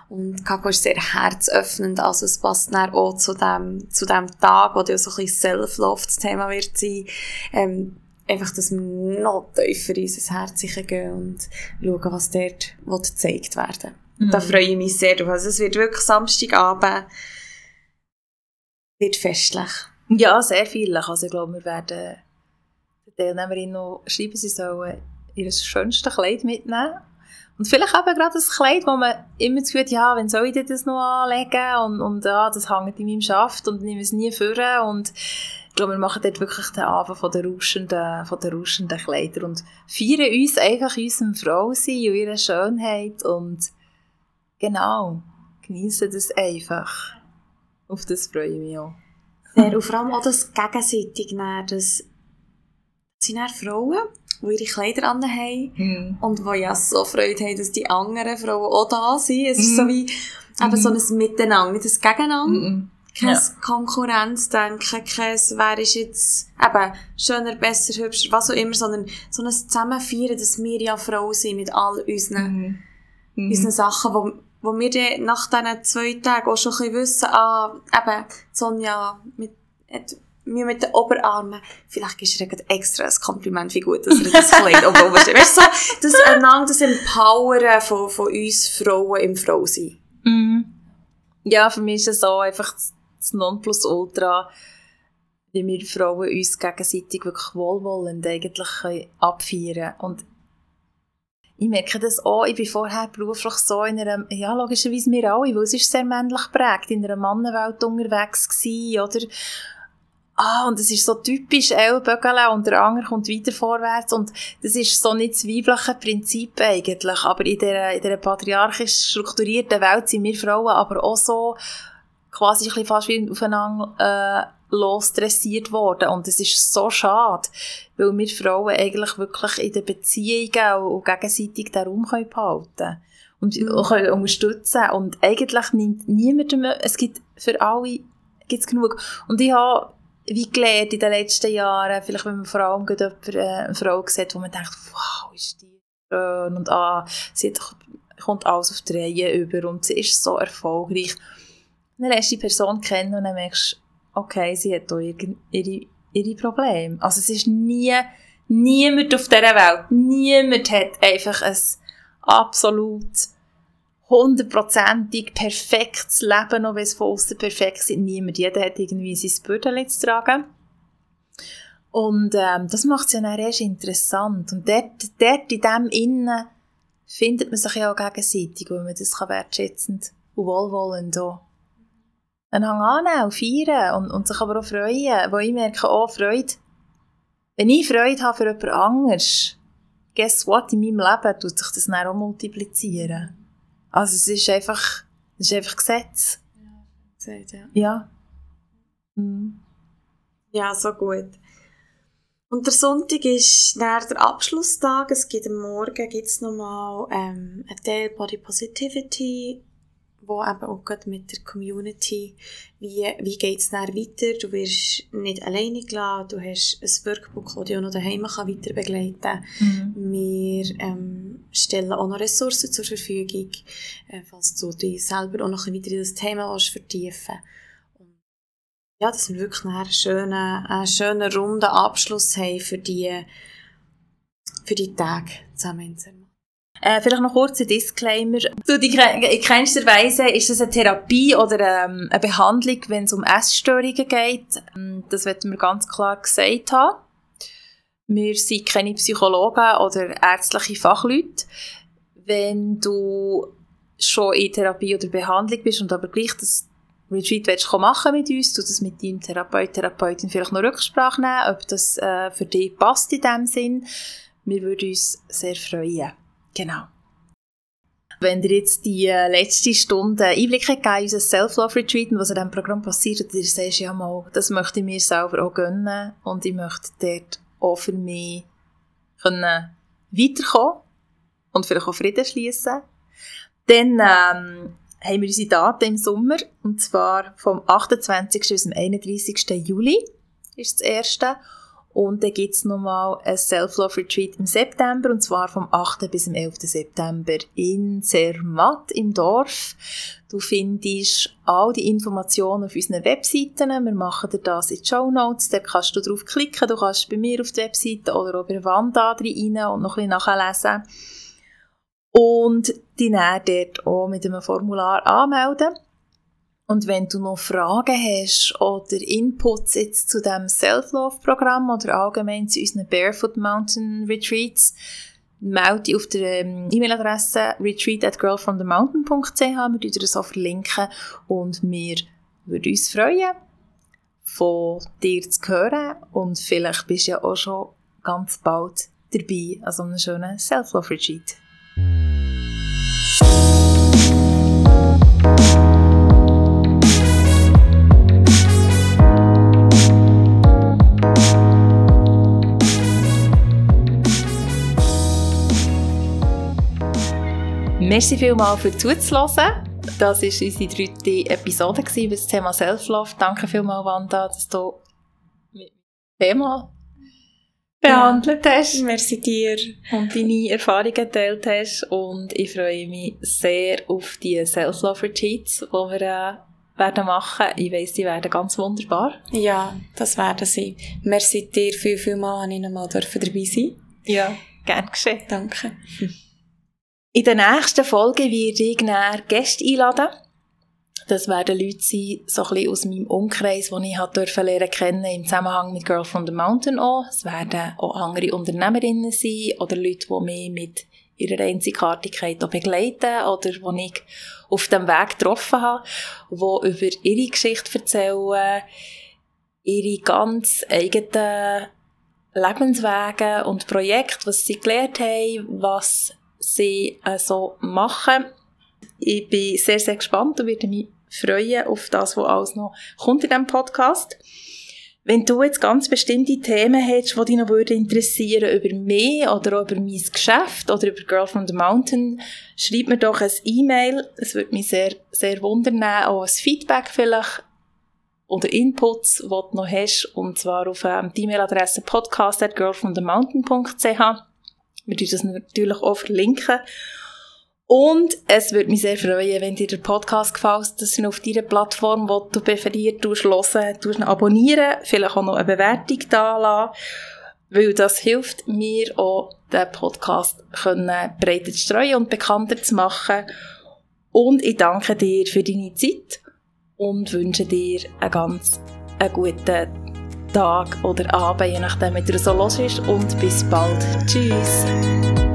Und Kakao ist sehr herzöffnend, also es passt dann auch zu dem, zu dem Tag, wo ja so ein bisschen Selflove das Thema wird sein. Ähm, Einfach, dass wir noch tiefer in unser Herz gehen und schauen, was dort gezeigt werden will. Mhm. Da freue ich mich sehr drauf. Also es wird wirklich Samstagabend wird festlich. Ja, sehr feierlich. Also ich glaube, wir werden den Teilnehmerinnen noch schreiben, sie sollen ihr schönstes Kleid mitnehmen. Und vielleicht eben gerade das Kleid, wo man immer das Gefühl hat, ja, wenn soll ich das noch anlegen? Und, und ja, das hängt in meinem Schaft und ich nehme es nie vor. Und ich glaube, wir machen dort wirklich den Abend von den rauschenden, von den rauschenden Kleidern und feiern uns einfach unserem Frausein und ihrer Schönheit und genau, genießen das einfach. Auf das freue ich mich auch. Sehr, und vor allem auch das gegenseitig, das sind auch Frauen, die ihre Kleider anhaben mhm. und die ja so Freude haben, dass die anderen Frauen auch da sind. Es mhm. ist so wie eben mhm. so ein Miteinander, nicht ein Gegeneinander. Mhm. Kein ja. Konkurrenzdenken, kein «Wer ist jetzt eben schöner, besser, hübscher», was auch immer, sondern so ein Zusammenfeiern, dass wir ja Frauen sind mit all unseren, mhm. unseren Sachen, wo, wo wir dann nach diesen zwei Tagen auch schon ein bisschen wissen, ah, eben, Sonja, mit, mir mit den Oberarmen, vielleicht gibst du dir extra ein Kompliment, wie gut, dass er das Kleid oben oben steht. Weißt du, so, das, einander, das Empowern von, von uns Frauen im Frausein. Mhm. Ja, für mich ist das auch einfach das Nonplusultra, wie wir Frauen uns gegenseitig wirklich wohlwollend eigentlich abfeiern können. Und ich merke das auch, ich bin vorher beruflich so in einer, ja logischerweise wir alle, weil es ist sehr männlich geprägt, in einer Mannenwelt unterwegs gewesen, oder? Ah, und es ist so typisch, Ellbögeln und der andere kommt weiter vorwärts und das ist so nicht das weibliche Prinzip eigentlich, aber in dieser, in dieser patriarchisch strukturierten Welt sind wir Frauen aber auch so quasi ein bisschen fast wie aufeinander äh, losdressiert worden. Und das ist so schade, weil wir Frauen eigentlich wirklich in den Beziehungen und, und gegenseitig den Raum können behalten und mhm. können unterstützen. Und eigentlich nimmt niemand mehr, es gibt für alle gibt's genug. Und ich habe wie gelernt in den letzten Jahren, vielleicht wenn man vor allem jemanden, äh, eine Frau sieht, wo man denkt, wow, ist die schön und ah, sie doch, kommt alles auf die Reihe über und sie ist so erfolgreich. Dann lernst du die Person kennen und dann merkst du, okay, sie hat hier ihre, ihre Probleme. Also es ist nie, niemand auf dieser Welt, niemand hat einfach ein absolut hundertprozentig perfektes Leben, auch wenn es von außen perfekt ist. Niemand, jeder hat irgendwie sein Bürderchen zu tragen. Und ähm, das macht es ja dann erst interessant. Und dort, dort in dem Innen findet man sich ja auch gegenseitig, weil man das kann wertschätzend und wohlwollend auch einen Hang annehmen und feiern und, und sich aber auch freuen, wo ich merke, oh, Freude, wenn ich Freude habe für jemand anderes, guess what, in meinem Leben tut sich das dann auch multiplizieren. Also es ist einfach, es ist einfach Gesetz. Ja, ja. Ja. Mhm. Ja, so gut. Und der Sonntag ist dann der Abschlusstag, es gibt am Morgen gibt's nochmal ähm, einen Teil Body Positivity, wo eben auch mit der Community, wie, wie geht es dann weiter? Du wirst nicht alleine gelassen, du hast ein Workbook, das dich auch noch daheim weiter begleiten kann. Mhm. Wir ähm, stellen auch noch Ressourcen zur Verfügung, äh, falls du dich selber auch noch ein bisschen weiter in das Thema vertiefen willst. Ja, dass wir wirklich einen schönen, einen schönen runden Abschluss haben für die, für die Tage zusammen. Äh, vielleicht noch kurz ein Disclaimer. Du, die, in keinster Weise ist das eine Therapie oder ähm, eine Behandlung, wenn es um Essstörungen geht. Das wird mir ganz klar gesagt haben. Wir sind keine Psychologen oder ärztliche Fachleute. Wenn du schon in Therapie oder Behandlung bist und aber gleich das Retreat willst du machen mit uns, du das mit deinem Therapeut, Therapeutin vielleicht noch Rücksprache nehmen, ob das äh, für dich passt in dem Sinn. Wir würden uns sehr freuen. Genau. Wenn ihr jetzt die letzte Stunde Einblicke gegeben in unser Self-Love-Retreat und was in diesem Programm passiert, und ihr sagt, ja mal, das möchte ich mir selber auch gönnen und ich möchte dort auch für mich können weiterkommen und vielleicht auch Frieden schliessen, dann ähm, haben wir unsere Daten im Sommer, und zwar vom achtundzwanzigsten bis zum einunddreißigsten Juli ist das erste. Und dann gibt es nochmal ein Self-Love-Retreat im September, und zwar vom achten bis zum elften September in Zermatt im Dorf. Du findest all die Informationen auf unseren Webseiten. Wir machen dir das in die Shownotes, da kannst du drauf klicken, du kannst bei mir auf die Webseite oder auch bei Wanda rein und noch ein bisschen nachlesen. Und dich dann dort auch mit einem Formular anmelden. Und wenn du noch Fragen hast oder Inputs jetzt zu diesem Self-Love-Programm oder allgemein zu unseren Barefoot Mountain Retreats, melde dich auf der ähm, E-Mail-Adresse retreat at girl from the mountain dot c h. Wir werden das auch verlinken und wir würden uns freuen, von dir zu hören. Und vielleicht bist du ja auch schon ganz bald dabei an so einem schönen Self-Love-Retreat. Merci vielmals für zuzuhören. Das war unsere dritte Episode über das Thema Selflove. Danke vielmals, Wanda, dass du mit dem Thema behandelt hast. Ja, merci dir. Und deine Erfahrungen geteilt hast. Und ich freue mich sehr auf die Selflove-Retreats, die wir äh, werden machen. Ich weiss, die werden ganz wunderbar. Ja, das werden sie. Merci dir viel, vielmals, dass ich nochmal dabei sein durfte. Ja, gerne geschehen. Danke. In der nächsten Folge werde ich dann Gäste einladen. Das werden Leute sein, so ein bisschen aus meinem Umkreis, die ich habe lernen kennen im Zusammenhang mit Girl from the Mountain auch. Es werden auch andere Unternehmerinnen sein oder Leute, die mich mit ihrer Einzigartigkeit auch begleiten oder die ich auf dem Weg getroffen habe, die über ihre Geschichte erzählen, ihre ganz eigenen Lebenswege und Projekte, was sie gelernt haben, was sie also machen. Ich bin sehr, sehr gespannt und würde mich freuen auf das, was alles noch kommt in diesem Podcast. Wenn du jetzt ganz bestimmte Themen hättest, die dich noch interessieren würden, über mich oder über mein Geschäft oder über Girl from the Mountain, schreib mir doch ein E-Mail. Es würde mich sehr, sehr wundern, auch ein Feedback vielleicht oder Inputs, die du noch hast, und zwar auf die E-Mail-Adresse podcast at girl from the mountain dot c h. Wir tun das natürlich auch verlinken. Und es würde mich sehr freuen, wenn dir der Podcast gefällt, dass du auf deiner Plattform, wo du präferierst, hören, du ihn abonnieren, vielleicht auch noch eine Bewertung da lassen, weil das hilft mir auch, den Podcast breiter zu streuen und bekannter zu machen. Und ich danke dir für deine Zeit und wünsche dir einen ganz einen guten Tag oder Abend, je nachdem, wie du so los bist. Und bis bald. Tschüss.